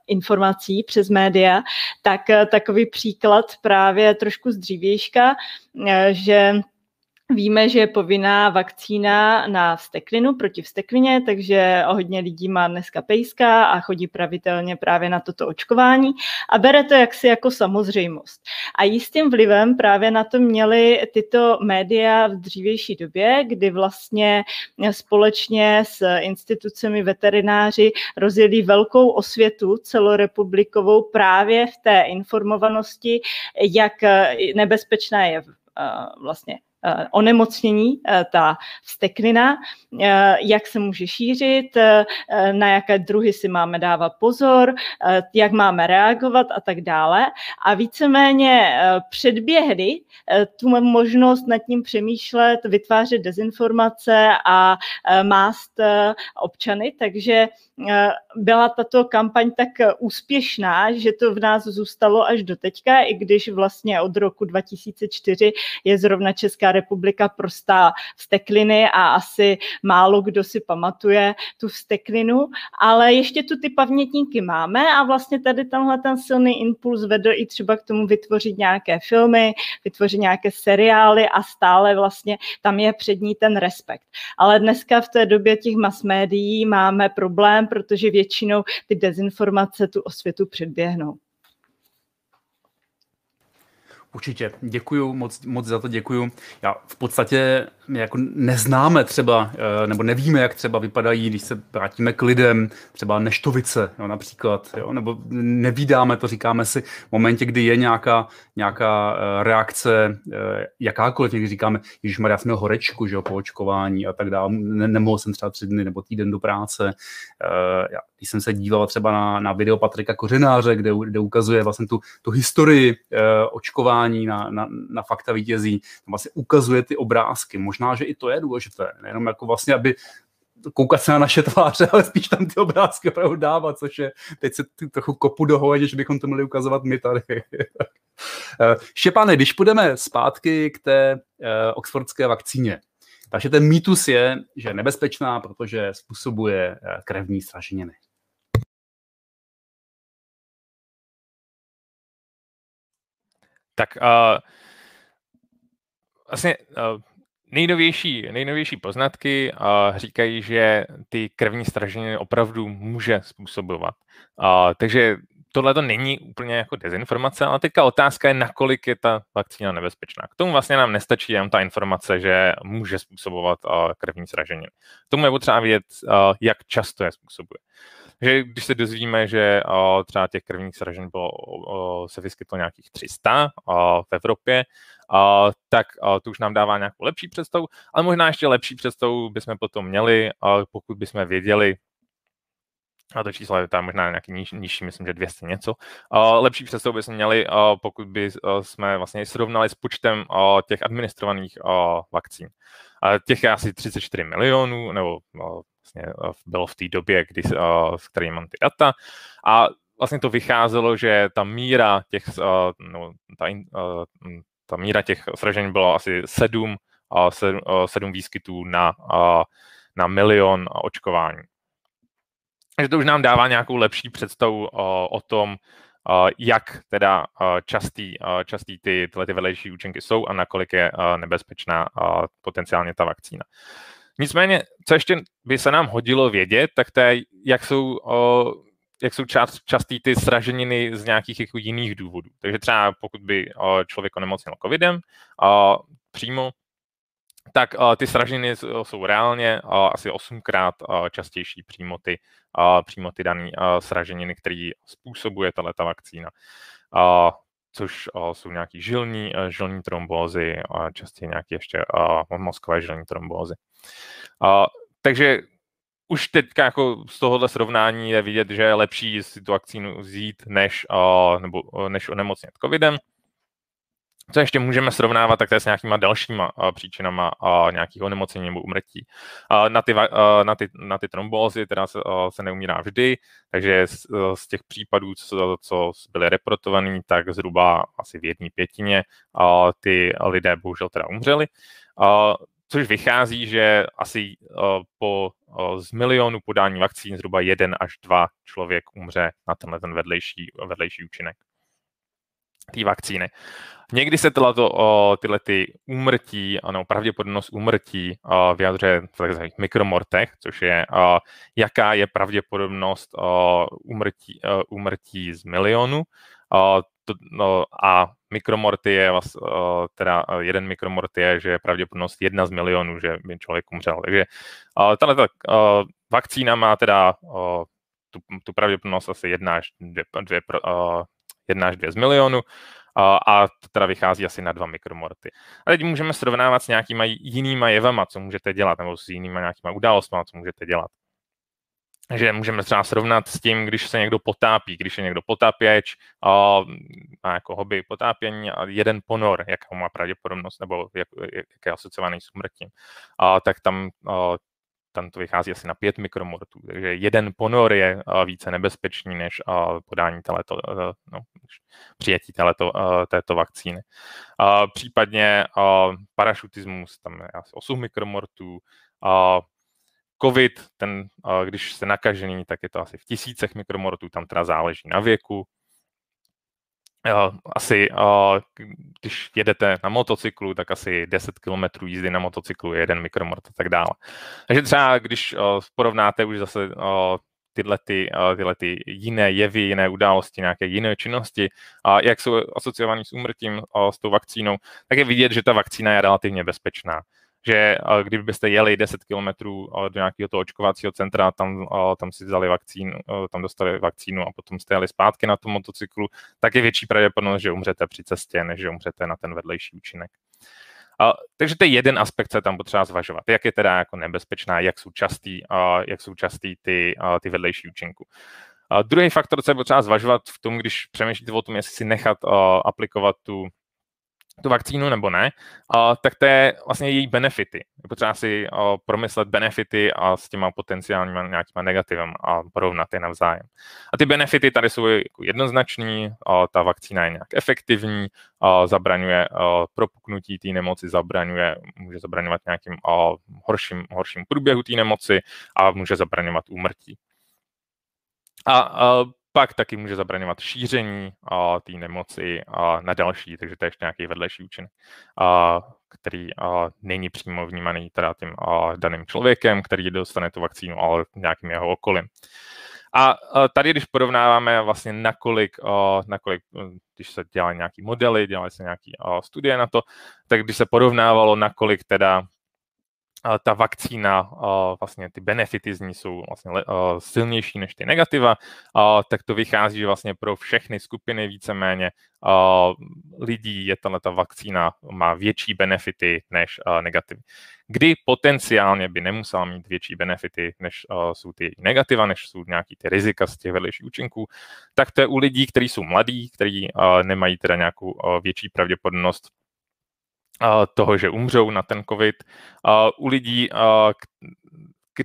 informací přes média, tak takový příklad právě trošku z dřívějška, že víme, že je povinná vakcína na vsteklinu, proti vsteklině, takže hodně lidí má dneska pejska a chodí pravidelně právě na toto očkování a bere to jaksi jako samozřejmost. A jistým vlivem právě na to měly tyto média v dřívější době, kdy vlastně společně s institucemi veterináři rozjeli velkou osvětu celorepublikovou právě v té informovanosti, jak nebezpečná je vlastně onemocnění, ta vsteklina, jak se může šířit, na jaké druhy si máme dávat pozor, jak máme reagovat a tak dále. A víceméně předběhly tu možnost nad tím přemýšlet, vytvářet dezinformace a mást občany, takže byla tato kampaň tak úspěšná, že to v nás zůstalo až do teďka, i když vlastně od roku dva tisíce čtyři je zrovna Česká republika prostá vstekliny a asi málo kdo si pamatuje tu vsteklinu, ale ještě tu ty pamětníky máme a vlastně tady tenhle ten silný impuls vedl i třeba k tomu vytvořit nějaké filmy, vytvořit nějaké seriály a stále vlastně tam je přední ten respekt. Ale dneska v té době těch masmédií máme problém, protože většinou ty dezinformace tu osvětu předběhnou. Určitě, děkuju, moc, moc za to děkuju. Já v podstatě jako neznáme třeba, nebo nevíme, jak třeba vypadají, když se vrátíme k lidem, třeba neštovice, jo, například, jo, nebo nevídáme to, říkáme si, v momentě, kdy je nějaká, nějaká reakce, jakákoliv, někdy říkáme, ježišmarja, já jsem měl horečku, že jo, po očkování a tak dále, ne, nemohl jsem třeba tři dny nebo týden do práce. Já, když jsem se díval třeba na, na video Patrika Kořenáře, kde, kde ukazuje vlastně tu, tu historii očkování, Na, na, na fakta vítězí, tam vlastně ukazuje ty obrázky. Možná, že i to je důležité, nejenom jako vlastně, aby koukat se na naše tváře, ale spíš tam ty obrázky opravdu dávat, což je teď se trochu kopu do hlavy, že bychom to měli ukazovat my tady. Štěpáne, když půjdeme zpátky k té uh, oxfordské vakcíně, takže ten mýtus je, že je nebezpečná, protože způsobuje uh, krevní sraženiny. Tak uh, vlastně uh, nejnovější, nejnovější poznatky uh, říkají, že ty krevní sraženiny opravdu může způsobovat. Uh, takže tohle to není úplně jako dezinformace, ale teďka otázka je, nakolik je ta vakcína nebezpečná. K tomu vlastně nám nestačí jenom ta informace, že může způsobovat uh, krevní sraženiny. K tomu je potřeba vědět, uh, jak často je způsobuje. Takže když se dozvíme, že uh, třeba těch krevních sražen bylo, uh, se vyskytlo nějakých tři sta uh, v Evropě, uh, tak uh, to už nám dává nějakou lepší představu, ale možná ještě lepší představu bychom potom měli, uh, pokud bychom věděli, a to číslo je tam možná nějaký niž, nižší, myslím, že dvě stě něco, uh, lepší představu bychom měli, uh, pokud bychom vlastně srovnali s počtem uh, těch administrovaných uh, vakcín. Uh, těch je asi třicet čtyři milionů, nebo uh, bylo v té době, kdy, s kterým mám ty data. A vlastně to vycházelo, že ta míra těch, no, ta, ta míra těch sražení byla asi sedm, sedm výskytů na, na milion očkování. Takže to už nám dává nějakou lepší představu o tom, jak teda častý, častý ty, tyhle ty vedlejší účinky jsou a nakolik je nebezpečná potenciálně ta vakcína. Nicméně, co ještě by se nám hodilo vědět, tak to je, jak jsou, o, jak jsou čas, častý ty sraženiny z nějakých jako jiných důvodů. Takže třeba pokud by o, člověk onemocnil covidem o, přímo, tak o, ty sraženiny jsou reálně o, asi osmkrát o, častější přímo ty, o, přímo ty dané sraženiny, které způsobuje tato ta vakcína. O, což o, jsou nějaké žilní, žilní trombózy, a častěji nějaké ještě o, mozkové žilní trombózy. O, takže už teďka jako z tohohle srovnání je vidět, že je lepší si tu vakcínu vzít, než, o, nebo, než onemocnit covidem. Co ještě můžeme srovnávat, tak to je s nějakýma dalšíma o, příčinama o, nějakých onemocnění nebo umrtí. O, na, ty, o, na, ty, na ty trombózy teda se, o, se neumírá vždy, takže z, z těch případů, co, co byly reportovaný, tak zhruba asi v jedné pětině o, ty lidé bohužel teda umřeli. O, což vychází, že asi o, po, o, z milionu podání vakcín zhruba jeden až dva člověk umře na tenhle ten vedlejší, vedlejší účinek té vakcíny. Někdy se tyto, tyhle ty úmrtí, ano, pravděpodobnost úmrtí vyjadřuje v takzvaných mikromortech, což je, jaká je pravděpodobnost úmrtí, úmrtí z milionu. A mikromorty je, teda jeden mikromort je, že je pravděpodobnost jedna z milionů, že by člověk umřel. Takže tato vakcína má teda tu, tu pravděpodobnost asi jedna až dvě, dvě jedna až dvě z milionu a to teda vychází asi na dva mikromorty. A teď můžeme srovnávat s nějakýma jinýma jevama, co můžete dělat, nebo s jinýma nějakýma událostmi, co můžete dělat. Takže můžeme třeba srovnat s tím, když se někdo potápí, když je někdo potápěč, má jako hobby potápění a jeden ponor, jakou má pravděpodobnost, nebo jak, jak je asociovaný s úmrtím, tak tam a, tam to vychází asi na pět mikromortů, takže jeden ponor je více nebezpečný než podání této, no, přijetí této, této vakcíny. Případně parašutismus, tam je asi osm mikromortů. Covid, ten, když se nakažený, tak je to asi v tisícech mikromortů, tam teda záleží na věku. Asi, když jedete na motocyklu, tak asi deset kilometrů jízdy na motocyklu je jeden mikromort a tak dále. Takže třeba, když porovnáte už zase tyhle, ty, tyhle ty jiné jevy, jiné události, nějaké jiné činnosti, jak jsou asociované s úmrtím, s tou vakcínou, tak je vidět, že ta vakcína je relativně bezpečná. Že kdybyste jeli deset kilometrů do nějakého toho očkovacího centra, tam, tam si vzali vakcínu, tam dostali vakcínu a potom jste jeli zpátky na tom motocyklu, tak je větší pravděpodobnost, že umřete při cestě, než že umřete na ten vedlejší účinek. A, takže to je jeden aspekt, co je tam potřeba zvažovat. Jak je teda jako nebezpečná, jak jsou častý, a, jak jsou častý ty, a, ty vedlejší účinku. A druhý faktor, co je potřeba zvažovat v tom, když přemýšlíte o tom, jestli si nechat a, aplikovat tu tu vakcínu nebo ne, a, tak to je vlastně její benefity. Je potřeba si a, promyslet benefity a s těma potenciálníma nějakýma negativem a porovnat je navzájem. A ty benefity tady jsou jednoznační, a, ta vakcína je nějak efektivní, a, zabraňuje a, propuknutí té nemoci, zabraňuje, může zabraňovat nějakým a, horším, horším průběhu té nemoci a může zabraňovat úmrtí. A, a pak taky může zabraňovat šíření té nemoci a, na další, takže to je ještě nějaký vedlejší účinek, a, který a, není přímo vnímaný teda tím a, daným člověkem, který dostane tu vakcínu, ale nějakým jeho okolím. A, a tady, když porovnáváme vlastně nakolik, a, nakolik když se dělají nějaké modely, dělají se nějaké studie na to, tak když se porovnávalo, nakolik teda ta vakcína, vlastně ty benefity z ní jsou vlastně silnější než ty negativa, tak to vychází, že vlastně pro všechny skupiny víceméně lidí je tato vakcína má větší benefity než negativy. Kdy potenciálně by nemusela mít větší benefity, než jsou ty negativa, než jsou nějaký ty rizika z těch vedlejších účinků, tak to je u lidí, kteří jsou mladí, kteří nemají teda nějakou větší pravděpodobnost toho, že umřou na ten covid. U lidí,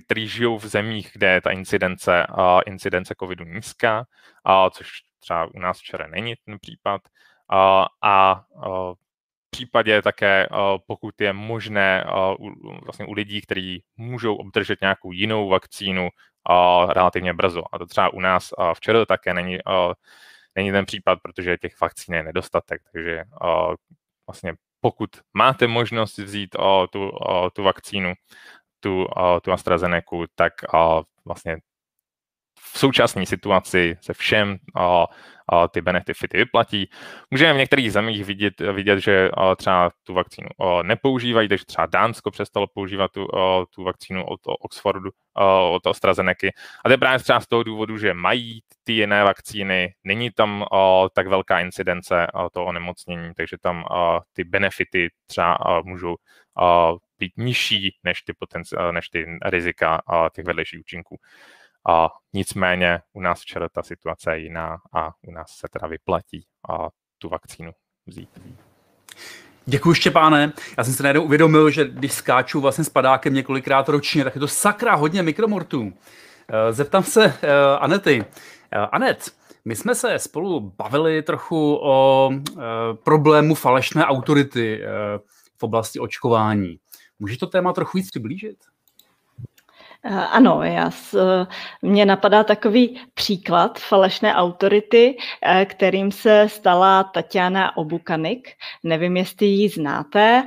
kteří žijou v zemích, kde je ta incidence, incidence covidu nízká, což třeba u nás včera není ten případ, a v případě také, pokud je možné vlastně u lidí, kteří můžou obdržet nějakou jinou vakcínu relativně brzo. A to třeba u nás včera také není, není ten případ, protože těch vakcín je nedostatek, takže vlastně pokud máte možnost vzít o, tu, o, tu vakcínu, tu, tu AstraZeneku, tak vlastně v současné situaci se všem a, a ty benefity vyplatí. Můžeme v některých zemích vidět, vidět že a, třeba tu vakcínu a, nepoužívají, takže třeba Dánsko přestalo používat tu, a, tu vakcínu od Oxfordu, a, od AstraZeneky. A to je právě třeba z toho důvodu, že mají ty jiné vakcíny, není tam a, tak velká incidence a, toho onemocnění, takže tam a, ty benefity třeba a, můžou a, být nižší než ty, potenci- než ty rizika a, těch vedlejších účinků. A nicméně u nás včera ta situace je jiná a u nás se teda vyplatí a tu vakcínu vzít. Děkuji, Štěpáne. Já jsem se najednou uvědomil, že když skáču vlastně s padákem několikrát ročně, tak je to sakra hodně mikromortů. Zeptám se Anety. Anet, my jsme se spolu bavili trochu o problému falešné autority v oblasti očkování. Můžeš to téma trochu víc přiblížit? Ano, já, mě napadá takový příklad falešné autority, kterým se stala Taťána Obukhanych. Nevím, jestli ji znáte.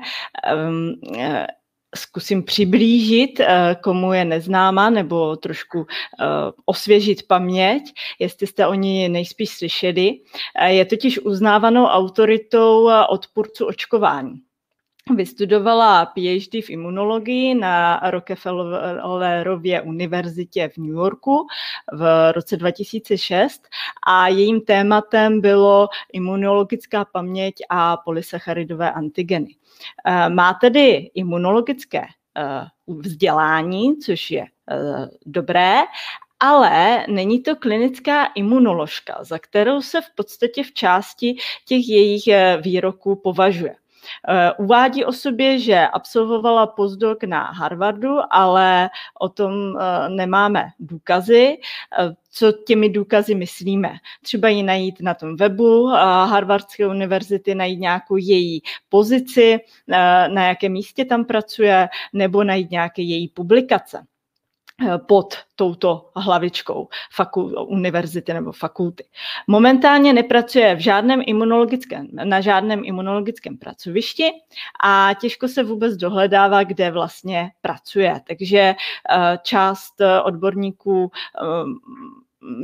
Zkusím přiblížit, komu je neznáma, nebo trošku osvěžit paměť, jestli jste o ní nejspíš slyšeli. Je totiž uznávanou autoritou odpůrců očkování. Vystudovala PhD v imunologii na Rockefellerově univerzitě v New Yorku v roce dva tisíce šest a jejím tématem bylo imunologická paměť a polysacharidové antigeny. Má tedy imunologické vzdělání, což je dobré, ale není to klinická imunoložka, za kterou se v podstatě v části těch jejich výroků považuje. Uvádí o sobě, že absolvovala postdoc na Harvardu, ale o tom nemáme důkazy, co těmi důkazy myslíme. Třeba ji najít na tom webu Harvardské univerzity, najít nějakou její pozici, na jakém místě tam pracuje, nebo najít nějaké její publikace pod touto hlavičkou faku- univerzity nebo fakulty. Momentálně nepracuje v žádném imunologickém, na žádném imunologickém pracovišti a těžko se vůbec dohledává, kde vlastně pracuje. Takže část odborníků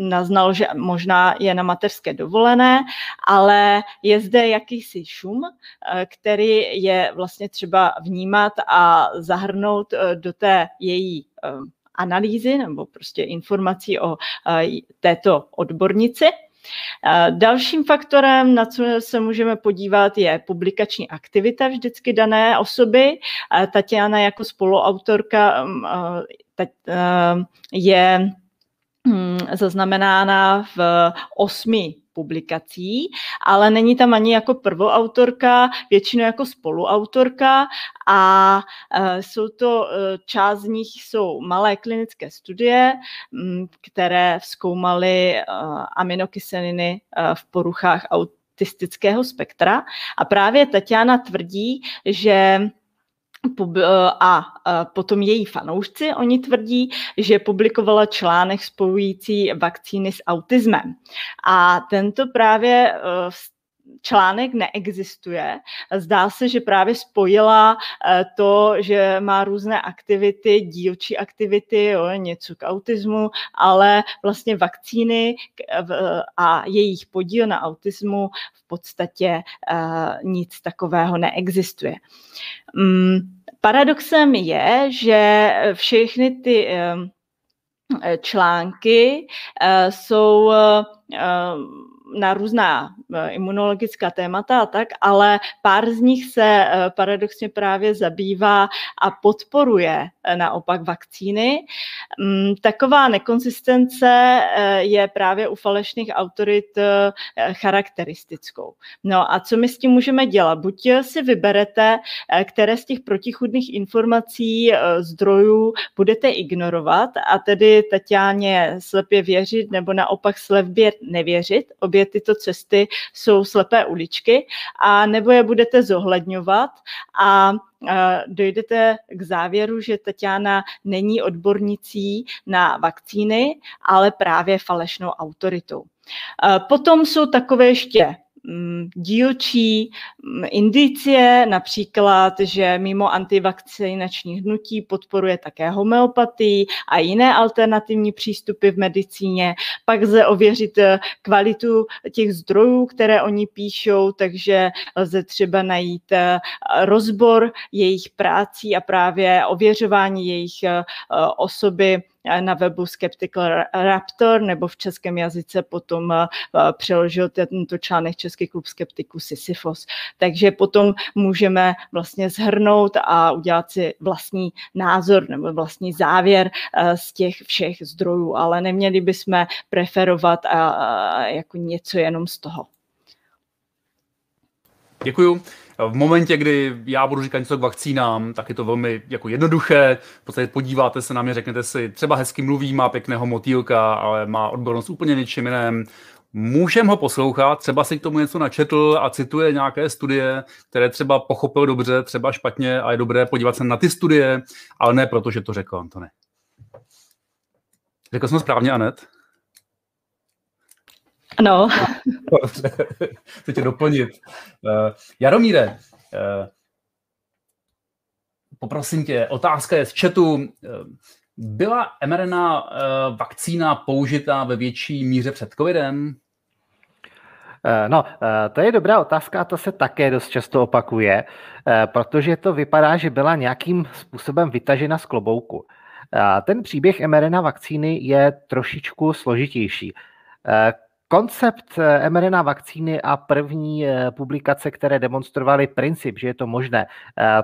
naznal, že možná je na mateřské dovolené, ale je zde jakýsi šum, který je vlastně třeba vnímat a zahrnout do té její analýzy nebo prostě informací o této odbornici. Dalším faktorem, na co se můžeme podívat, je publikační aktivita vždycky dané osoby. Taťána jako spoluautorka je zaznamenána v osmi publikací, ale není tam ani jako prvoautorka, většinou jako spoluautorka a jsou to, část z nich jsou malé klinické studie, které zkoumaly aminokyseliny v poruchách autistického spektra a právě Taťána tvrdí, že a potom její fanoušci, oni tvrdí, že publikovala článek spojující vakcíny s autismem. A tento právě článek neexistuje. Zdá se, že právě spojila to, že má různé aktivity, dílčí aktivity, jo, něco k autismu, ale vlastně vakcíny a jejich podíl na autismu v podstatě nic takového neexistuje. Paradoxem je, že všechny ty články jsou na různá imunologická témata a tak, ale pár z nich se paradoxně právě zabývá a podporuje naopak vakcíny. Taková nekonzistence je právě u falešných autorit charakteristickou. No a co my s tím můžeme dělat? Buď si vyberete, které z těch protichůdných informací, zdrojů budete ignorovat a tedy Taťáně slepě věřit nebo naopak slepě nevěřit. Obě tyto cesty jsou slepé uličky a nebo je budete zohledňovat a dojdete k závěru, že Taťána není odbornicí na vakcíny, ale právě falešnou autoritou. Potom jsou takové ještě dílčí indicie, například, že mimo antivakcinační hnutí podporuje také homeopatii a jiné alternativní přístupy v medicíně. Pak lze ověřit kvalitu těch zdrojů, které oni píšou, takže lze třeba najít rozbor jejich prácí a právě ověřování jejich osoby na webu Skeptical Raptor, nebo v českém jazyce potom přeložil tento článek Český klub skeptiků Sisyfos. Takže potom můžeme vlastně shrnout a udělat si vlastní názor nebo vlastní závěr z těch všech zdrojů, ale neměli bychom preferovat jako něco jenom z toho. Děkuju. V momentě, kdy já budu říkat něco k vakcínám, tak je to velmi jako jednoduché. V podstatě podíváte se na mě, řeknete si, třeba hezky mluví, má pěkného motýlka, ale má odbornost úplně něčím jiném. Můžeme ho poslouchat, třeba si k tomu něco načetl a cituje nějaké studie, které třeba pochopil dobře, třeba špatně, a je dobré podívat se na ty studie, ale ne proto, že to řekl Antony. Řekl jsem správně, Anet? Ano. Chci tě doplnit. Uh, Jaromíre, uh, poprosím tě, otázka je z chatu. Uh, byla em er en á uh, vakcína použita ve větší míře před covidem? No, to je dobrá otázka a to se také dost často opakuje, protože to vypadá, že byla nějakým způsobem vytažena z klobouku. Ten příběh em er en á vakcíny je trošičku složitější. Koncept em er en á vakcíny a první publikace, které demonstrovaly princip, že je to možné,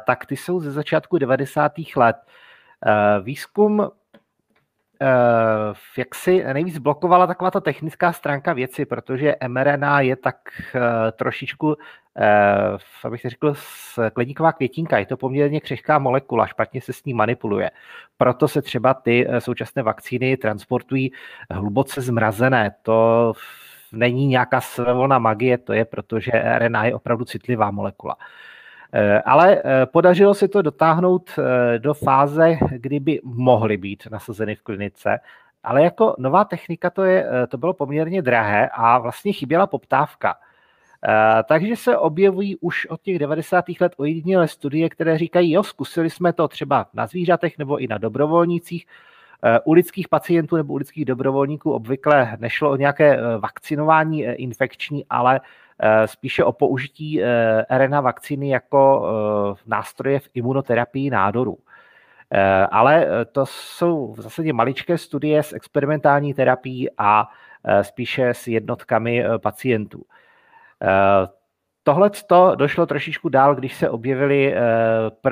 tak ty jsou ze začátku devadesátých let. Výzkum jaksi nejvíc blokovala taková ta technická stránka věci, protože em er en á je tak trošičku, abych řekl, skleníková květinka. Je to poměrně křehká molekula, špatně se s ní manipuluje. Proto se třeba ty současné vakcíny transportují hluboce zmrazené. To není nějaká svévolná magie, to je proto, že er en á je opravdu citlivá molekula. Ale podařilo se to dotáhnout do fáze, kdy by mohly být nasazeny v klinice, ale jako nová technika to, je, to bylo poměrně drahé a vlastně chyběla poptávka. Takže se objevují už od těch devadesátých let ojedinělé studie, které říkají, jo, zkusili jsme to třeba na zvířatech nebo i na dobrovolnících. U lidských pacientů nebo u lidských dobrovolníků obvykle nešlo o nějaké vakcinování infekční, ale spíše o použití er en á vakcíny jako nástroje v imunoterapii nádorů. Ale to jsou v zásadě maličké studie s experimentální terapií a spíše s jednotkami pacientů. Tohle došlo trošičku dál, když se objevily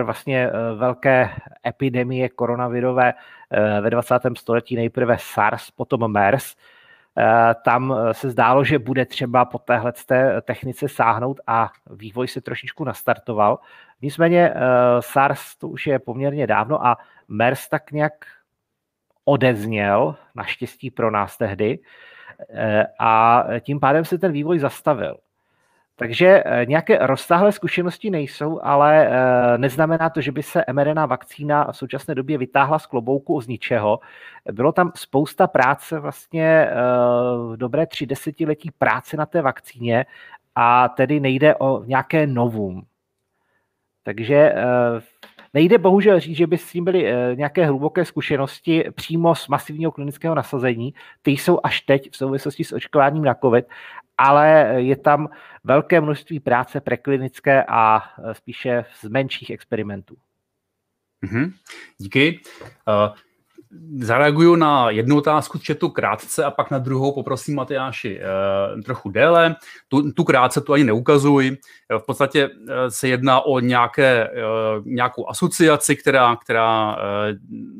vlastně velké epidemie koronavirové ve dvacátém století, nejprve SARS, potom MERS. Tam se zdálo, že bude třeba po téhle technice sáhnout a vývoj se trošičku nastartoval. Nicméně SARS to už je poměrně dávno a MERS tak nějak odezněl, naštěstí pro nás tehdy, a tím pádem se ten vývoj zastavil. Takže nějaké rozsáhlé zkušenosti nejsou, ale neznamená to, že by se em er en á vakcína v současné době vytáhla z klobouku z ničeho. Bylo tam spousta práce, vlastně dobré tři desetiletí práce na té vakcíně, a tedy nejde o nějaké novum. Takže nejde bohužel říct, že by s tím byly nějaké hluboké zkušenosti přímo z masivního klinického nasazení. Ty jsou až teď v souvislosti s očkováním na COVID, ale je tam velké množství práce preklinické a spíše z menších experimentů. Mm-hmm. Díky. Uh, zareaguju na jednu otázku z chatu krátce a pak na druhou poprosím Matyáši uh, trochu déle. Tu, tu krátce tu ani neukazuj. V podstatě uh, se jedná o nějaké, uh, nějakou asociaci, která, která uh,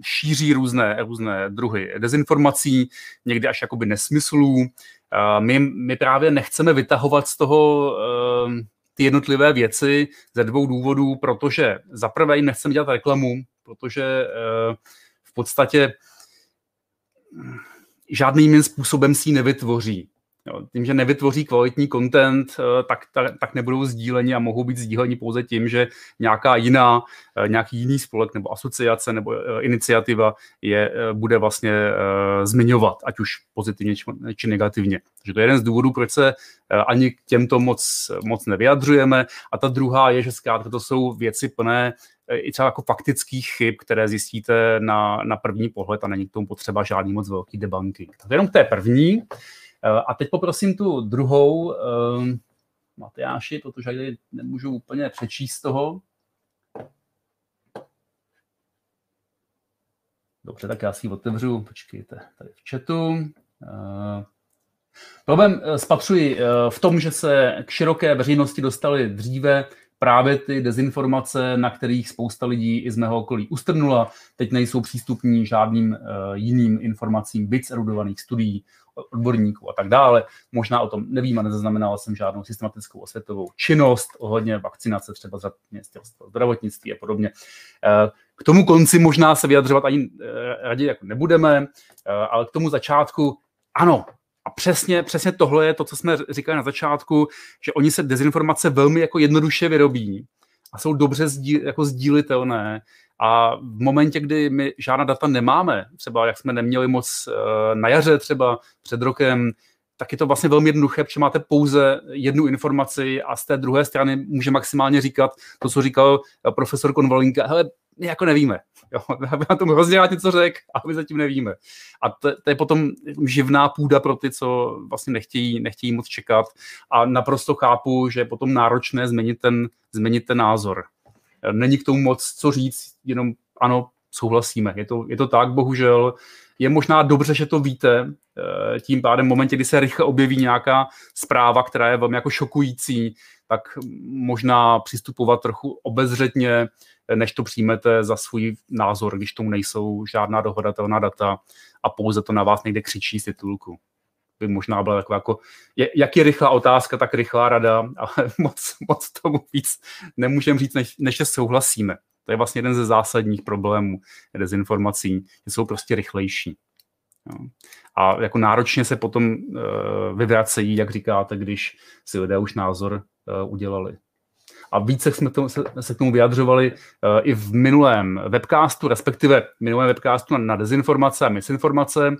šíří různé, různé druhy dezinformací, někdy až jakoby nesmyslů. My, my právě nechceme vytahovat z toho uh, ty jednotlivé věci ze dvou důvodů, protože za prvé jim nechceme dělat reklamu, protože uh, v podstatě žádným jiným způsobem si ji nevytvoří. Jo, tím, že nevytvoří kvalitní content, tak, tak, tak nebudou sdíleni a mohou být sdíleni pouze tím, že nějaká jiná, nějaký jiný spolek nebo asociace nebo iniciativa je bude vlastně zmiňovat, ať už pozitivně či negativně. Takže to je jeden z důvodů, proč se ani k těmto moc, moc nevyjadřujeme. A ta druhá je, že zkrátka to jsou věci plné i třeba jako faktických chyb, které zjistíte na, na první pohled a není k tomu potřeba žádný moc velký debunking. Tak jenom k té první. A teď poprosím tu druhou, um, Matyáši, protože já nemůžu úplně přečíst toho. Dobře, tak já si ji otevřu, počkejte, tady v chatu. Uh, problém spatřuji v tom, že se k široké veřejnosti dostaly dříve právě ty dezinformace, na kterých spousta lidí i z mého okolí ustrnula, teď nejsou přístupní žádným uh, jiným informacím, byť z erudovaných studií, odborníků a tak dále. Možná o tom nevím a nezaznamenal jsem žádnou systematickou osvětovou činnost ohledně vakcinace třeba z městského zdravotnictví a podobně. Uh, K tomu konci možná se vyjadřovat ani raději jako nebudeme, ale k tomu začátku ano. A přesně, přesně tohle je to, co jsme říkali na začátku, že oni se dezinformace velmi jako jednoduše vyrobí a jsou dobře sdíl, jako sdílitelné. A v momentě, kdy my žádná data nemáme, třeba jak jsme neměli moc na jaře třeba před rokem, tak je to vlastně velmi jednoduché, protože máte pouze jednu informaci a z té druhé strany může maximálně říkat to, co říkal profesor Konvalinka, hele, jako nevíme. Jo, na tom hrozně rád něco řek, ale my zatím nevíme. A to, to je potom živná půda pro ty, co vlastně nechtějí, nechtějí moc čekat. A naprosto chápu, že je potom náročné změnit ten, změnit ten názor. Není k tomu moc co říct, jenom ano, souhlasíme. Je to, je to tak, bohužel. Je možná dobře, že to víte, tím pádem v momentě, kdy se rychle objeví nějaká zpráva, která je velmi jako šokující, tak možná přistupovat trochu obezřetně, než to přijmete za svůj názor, když tomu nejsou žádná dohodatelná data a pouze to na vás někde křičí z titulku. By možná byla taková jako, jak je rychlá otázka, tak rychlá rada, ale moc, moc tomu víc nemůžeme říct, než, než se souhlasíme. To je vlastně jeden ze zásadních problémů dezinformací, že jsou prostě rychlejší. Jo. A jako náročně se potom e, vyvracejí, jak říkáte, když si lidé už názor e, udělali. A více jsme to, se, se k tomu vyjadřovali e, i v minulém webcastu, respektive minulém webcastu na, na dezinformace a misinformace e,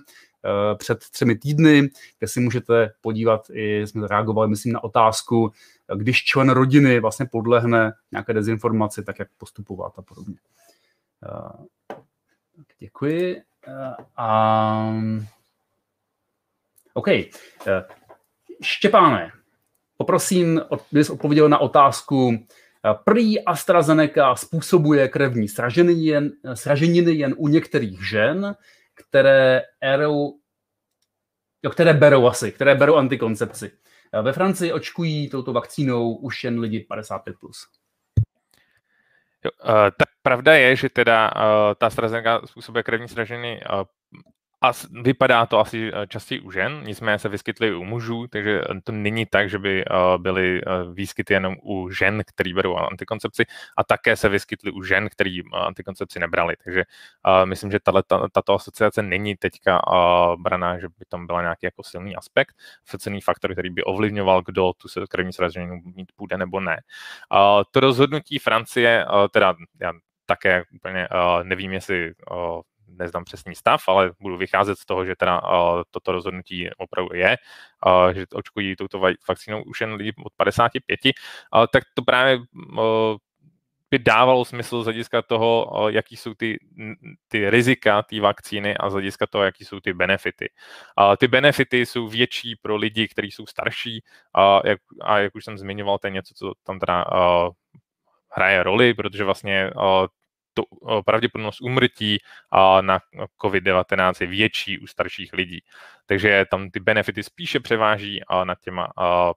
před třemi týdny, kde si můžete podívat, i jsme reagovali, myslím, na otázku, když člen rodiny vlastně podlehne nějaké dezinformaci, tak jak postupovat a podobně. E, děkuji. Um, OK. Štěpáne, poprosím, kdybys odpověděl na otázku, prý AstraZeneca způsobuje krevní sraženiny jen, sraženiny jen u některých žen, které, erou, jo, které berou asi, které berou antikoncepci. Ve Francii očkují touto vakcínou už jen lidi padesát pět plus. Jo, uh, tak pravda je, že teda uh, ta AstraZeneca způsobuje krevní sraženiny uh, a vypadá to asi častěji u žen, nicméně se vyskytly u mužů, takže to není tak, že by uh, byly uh, výskyty jenom u žen, který berou antikoncepci a také se vyskytly u žen, který uh, antikoncepci nebrali. Takže uh, myslím, že tato, tato asociace není teďka uh, braná, že by tam byla nějaký jako silný aspekt, silný faktor, který by ovlivňoval, kdo tu krevní sraženinu mít půjde nebo ne. Uh, to rozhodnutí Francie, uh, teda já také úplně uh, nevím, jestli... Uh, neznám přesný stav, ale budu vycházet z toho, že teda uh, toto rozhodnutí opravdu je, uh, že očkují touto vakcínou už jen lidi od padesáti pěti, uh, tak to právě uh, by dávalo smysl z hlediska toho, uh, jaký jsou ty, ty rizika té vakcíny a z hlediska toho, jaký jsou ty benefity. Uh, ty benefity jsou větší pro lidi, kteří jsou starší uh, jak, a jak už jsem zmiňoval, to je něco, co tam teda uh, hraje roli, protože vlastně uh, to pravděpodobnost úmrtí na covid devatenáct je větší u starších lidí. Takže tam ty benefity spíše převáží nad těma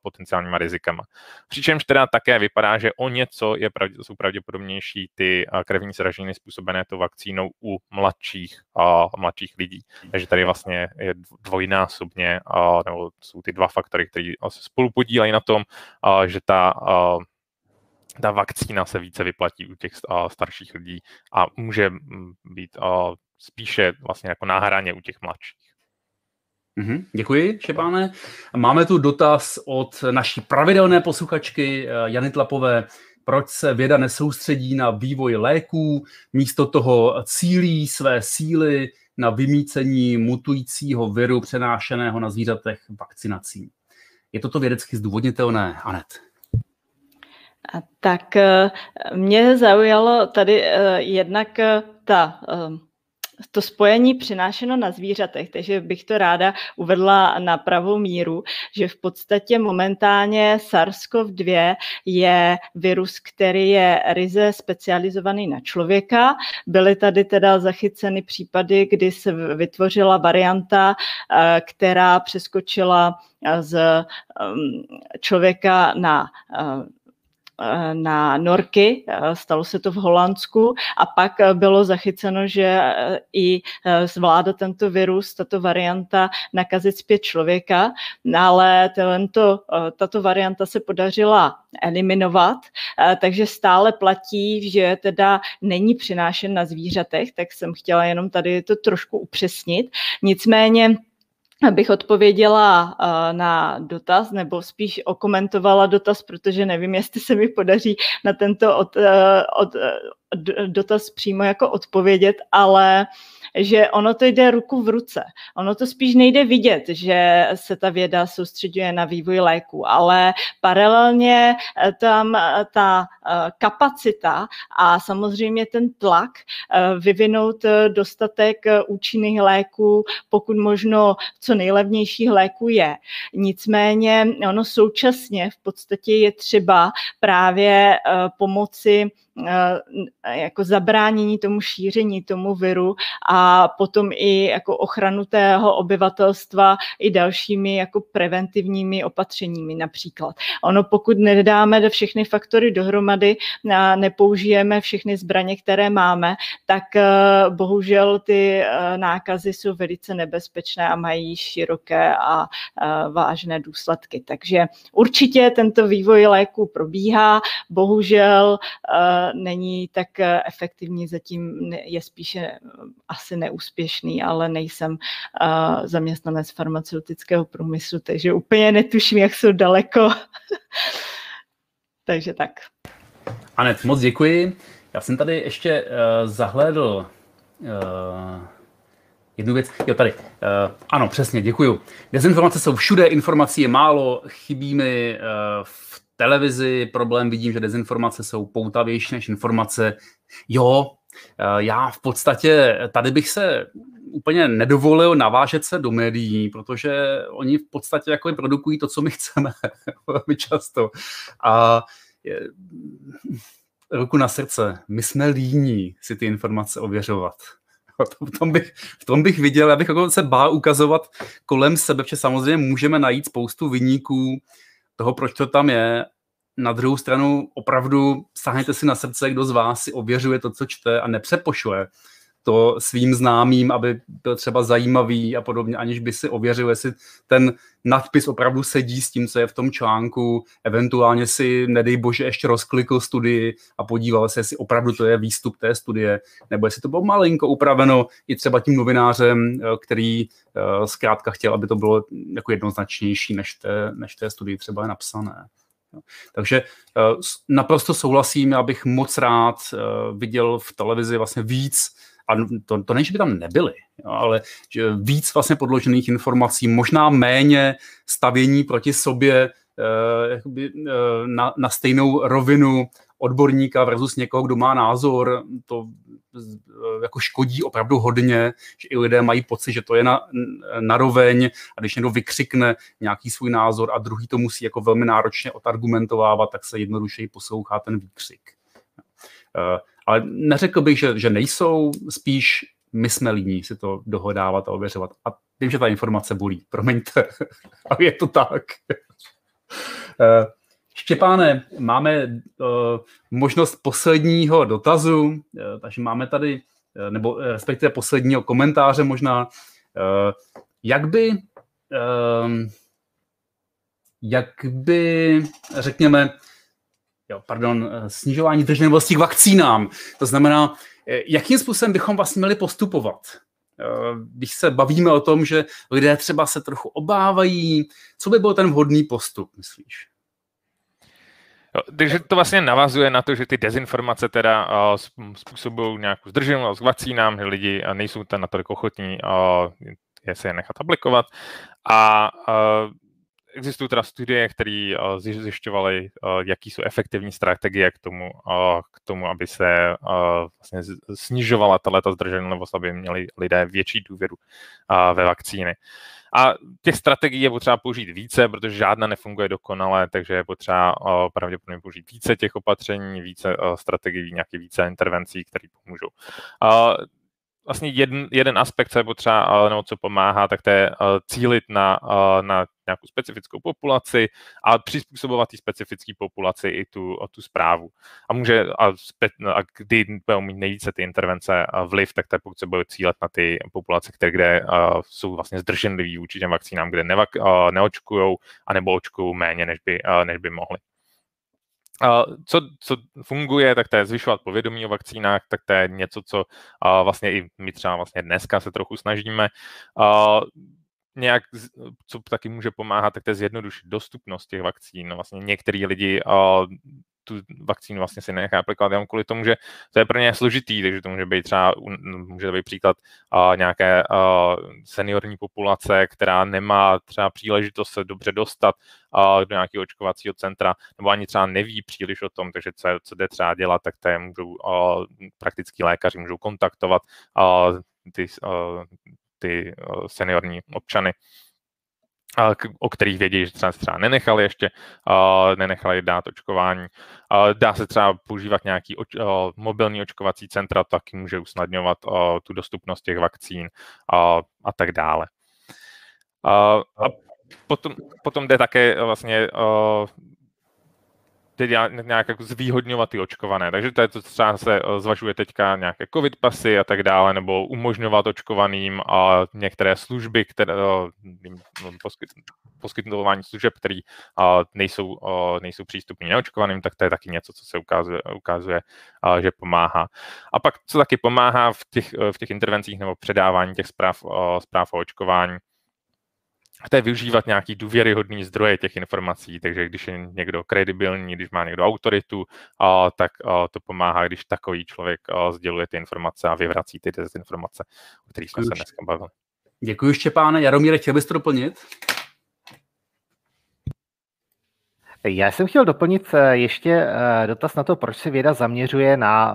potenciálníma rizikama. Přičemž teda také vypadá, že o něco je pravdě, jsou pravděpodobnější ty krevní sraženiny způsobené tou vakcínou u mladších, mladších lidí. Takže tady vlastně je dvojnásobně, nebo jsou ty dva faktory, které se spolu podílejí na tom, že ta ta vakcína se více vyplatí u těch uh, starších lidí a může být uh, spíše vlastně jako na hraně u těch mladších. Mm-hmm. Děkuji, Štěpáne. Máme tu dotaz od naší pravidelné posluchačky Janity Lapové. Proč se věda nesoustředí na vývoj léků, místo toho cílí své síly na vymýcení mutujícího viru přenášeného na zvířatech vakcinací? Je toto vědecky zdůvodnitelné, Anet? Tak mě zaujalo tady jednak ta... to spojení přinášeno na zvířatech, takže bych to ráda uvedla na pravou míru, že v podstatě momentálně SARS-C o V dva je virus, který je ryze specializovaný na člověka. Byly tady teda zachyceny případy, kdy se vytvořila varianta, která přeskočila z člověka na na norky, stalo se to v Holandsku a pak bylo zachyceno, že i zvládla tento virus, tato varianta nakazit zpět člověka, ale tento, tato varianta se podařila eliminovat, takže stále platí, že teda není přinášen na zvířatech, tak jsem chtěla jenom tady to trošku upřesnit. Nicméně abych odpověděla na dotaz, nebo spíš okomentovala dotaz, protože nevím, jestli se mi podaří na tento od, od, dotaz přímo jako odpovědět, ale že ono to jde ruku v ruce. Ono to spíš nejde vidět, že se ta věda soustředuje na vývoj léku, ale paralelně tam ta kapacita a samozřejmě ten tlak vyvinout dostatek účinných léků, pokud možno co nejlevnějších léků je. Nicméně ono současně v podstatě je třeba právě pomoci jako zabránění tomu šíření, tomu viru a potom i jako ochranu tého obyvatelstva i dalšími jako preventivními opatřeními například. Ono pokud nedáme všechny faktory dohromady a nepoužijeme všechny zbraně, které máme, tak bohužel ty nákazy jsou velice nebezpečné a mají široké a vážné důsledky. Takže určitě tento vývoj léků probíhá, bohužel není tak efektivní, zatím je spíše asi neúspěšný, ale nejsem zaměstnanec farmaceutického průmyslu, takže úplně netuším, jak jsou daleko. Takže tak. Anet, moc děkuji. Já jsem tady ještě uh, zahlédl uh, jednu věc. Jo, tady. Uh, ano, přesně, děkuji. Dezinformace jsou všude, informací je málo, chybí mi uh, v televizi problém, vidím, že dezinformace jsou poutavější než informace. Jo, já v podstatě tady bych se úplně nedovolil navážet se do médií, protože oni v podstatě jako produkují to, co my chceme velmi často. A je, ruku na srdce, my jsme líní si ty informace ověřovat. V tom, bych, v tom bych viděl, já bych jako se bál ukazovat kolem sebe, protože samozřejmě můžeme najít spoustu viníků toho, proč to tam je. Na druhou stranu opravdu sáhněte si na srdce, kdo z vás si ověřuje to, co čte a nepřepošle to svým známým, aby byl třeba zajímavý a podobně, aniž by si ověřil, jestli ten nadpis opravdu sedí s tím, co je v tom článku, eventuálně si, nedej bože, ještě rozklikl studii a podíval se, jestli opravdu to je výstup té studie, nebo jestli to bylo malinko upraveno i třeba tím novinářem, který zkrátka chtěl, aby to bylo jako jednoznačnější, než té, než té studii třeba je napsané. Takže naprosto souhlasím, já bych moc rád viděl v televizi vlastně víc, a to, to nejde, že by tam nebyly, ale že víc vlastně podložených informací, možná méně stavění proti sobě eh, na, na stejnou rovinu odborníka versus někoho, kdo má názor, to jako škodí opravdu hodně, že i lidé mají pocit, že to je na, na roveň a když někdo vykřikne nějaký svůj názor a druhý to musí jako velmi náročně odargumentovávat, tak se jednodušeji poslouchá ten výkřik. Eh, Ale neřekl bych, že, že nejsou, spíš my jsme líní si to dohodávat a ověřovat. A vím, že ta informace bolí, promiňte, ale je to tak. Štěpáne, máme možnost posledního dotazu, takže máme tady, nebo respektive posledního komentáře možná. Jak by, jak by, řekněme, Jo, pardon, snižování drženlivosti k vakcínám. To znamená, jakým způsobem bychom vlastně měli postupovat? když se bavíme o tom, že lidé třeba se trochu obávají, co by byl ten vhodný postup, myslíš? Takže to vlastně navazuje na to, že ty dezinformace teda způsobují nějakou zdrženlost k vakcínám, že lidi nejsou tam natolik ochotní se je nechat aplikovat. A existují teda studie, které zjišťovaly, jaký jsou efektivní strategie k tomu, k tomu, aby se vlastně snižovala tato zdrženlivost, aby měli lidé větší důvěru ve vakcíny. A těch strategií je potřeba použít více, protože žádná nefunguje dokonale, takže je potřeba pravděpodobně použít více těch opatření, více strategií, nějaké více intervencí, které pomůžou. Vlastně jeden, jeden aspekt, co je potřeba, nebo co pomáhá, tak to je cílit na, na nějakou specifickou populaci a přizpůsobovat té specifické populaci i tu, tu zprávu. A může, a, spe, a kdy budou mít nejvíce ty intervence a vliv, tak to je pokud se budou cílet na ty populace, které kde a, jsou vlastně zdrženliví vůči těm vakcínám, kde nevak, a, neočkujou, anebo očkují méně, než by, a, než by mohli. Co, co funguje, tak to je zvyšovat povědomí o vakcínách, tak to je něco, co vlastně i my třeba vlastně dneska se trochu snažíme. Nějak, co taky může pomáhat, tak to je zjednodušit dostupnost těch vakcín. Vlastně některý lidi tu vakcínu vlastně si nechá aplikovat jenom kvůli tomu, že to je pro ně složitý, takže to může být třeba, může to být příklad uh, nějaké uh, seniorní populace, která nemá třeba příležitost se dobře dostat uh, do nějakého očkovacího centra, nebo ani třeba neví příliš o tom, takže co, co jde třeba dělat, tak to je můžou uh, praktický lékaři, můžou kontaktovat uh, ty, uh, ty uh, seniorní občany, o kterých vědí, že třeba se třeba nenechali ještě, uh, nenechali dát očkování. Uh, dá se třeba používat nějaký oč, uh, mobilní očkovací centra, taky může usnadňovat uh, tu dostupnost těch vakcín uh, a tak dále. Uh, a potom, potom jde také vlastně uh, teď nějak jako zvýhodňovat ty očkované. Takže to je to, co třeba se zvažuje teďka, nějaké covid pasy a tak dále, nebo umožňovat očkovaným a některé služby, které poskyt, poskytování služeb, které nejsou, nejsou přístupné neočkovaným, tak to je taky něco, co se ukazuje, ukazuje, že pomáhá. A pak, co taky pomáhá v těch, v těch intervencích nebo předávání těch zpráv, zpráv o očkování, to je využívat nějaký důvěryhodný zdroje těch informací, takže když je někdo kredibilní, když má někdo autoritu, a, tak a, to pomáhá, když takový člověk a, sděluje ty informace a vyvrací ty dezinformace, o kterých jsme se dneska bavili. Děkuji, Štěpáne. Jaromíre, chtěl bys to doplnit? Já jsem chtěl doplnit ještě dotaz na to, proč se věda zaměřuje na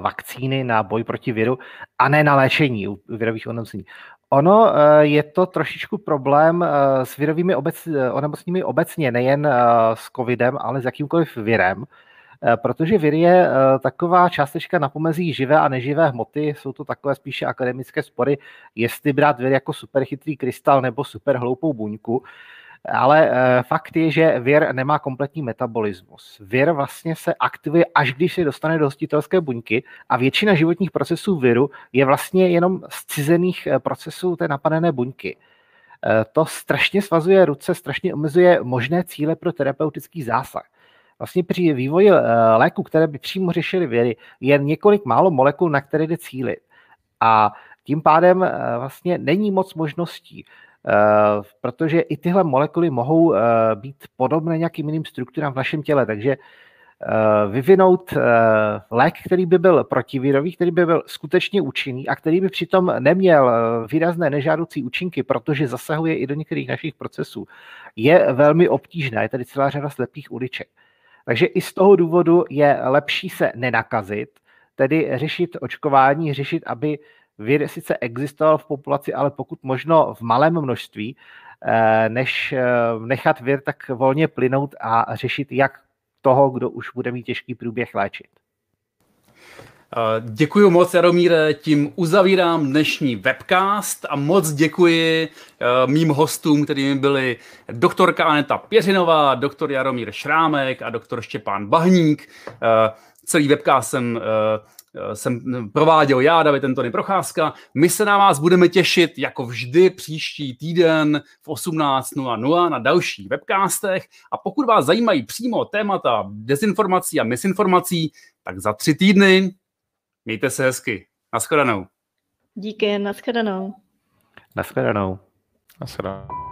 vakcíny, na boj proti viru a ne na léčení u virových onemocnění. Ono je to trošičku problém s virovými obec, onemocněními obecně, nejen s covidem, ale s jakýmkoliv virem, protože vir je taková částečka na pomezí živé a neživé hmoty, jsou to takové spíše akademické spory, jestli brát vir jako superchytrý krystal nebo superhloupou buňku. Ale fakt je, že vir nemá kompletní metabolismus. Vir vlastně se aktivuje, až když se dostane do hostitelské buňky a většina životních procesů viru je vlastně jenom zcizených procesů té napadené buňky. To strašně svazuje ruce, strašně omezuje možné cíle pro terapeutický zásah. Vlastně při vývoji léku, které by přímo řešily viry, je několik málo molekul, na které jde cílit. A tím pádem vlastně není moc možností, Uh, protože i tyhle molekuly mohou uh, být podobné nějakým jiným strukturám v našem těle, takže uh, vyvinout uh, lék, který by byl protivirový, který by byl skutečně účinný a který by přitom neměl výrazné nežádoucí účinky, protože zasahuje i do některých našich procesů, je velmi obtížné. Je tady celá řada slepých uliček. Takže i z toho důvodu je lepší se nenakazit, tedy řešit očkování, řešit, aby vir sice existoval v populaci, ale pokud možno v malém množství, než nechat vir tak volně plynout a řešit, jak toho, kdo už bude mít těžký průběh, léčit. Děkuji moc, Jaromíre, tím uzavírám dnešní webcast a moc děkuji mým hostům, kterými byli doktorka Aneta Pěřinová, doktor Jaromír Šrámek a doktor Štěpán Bahník. Celý webcast jsem jsem prováděl já, David Antony Procházka. My se na vás budeme těšit jako vždy příští týden v osmnáct hodin na dalších webcastech a pokud vás zajímají přímo témata dezinformací a misinformací, tak za tři týdny. Mějte se hezky. Naschledanou. Díky, nashledanou. Nashledanou. Nashledanou.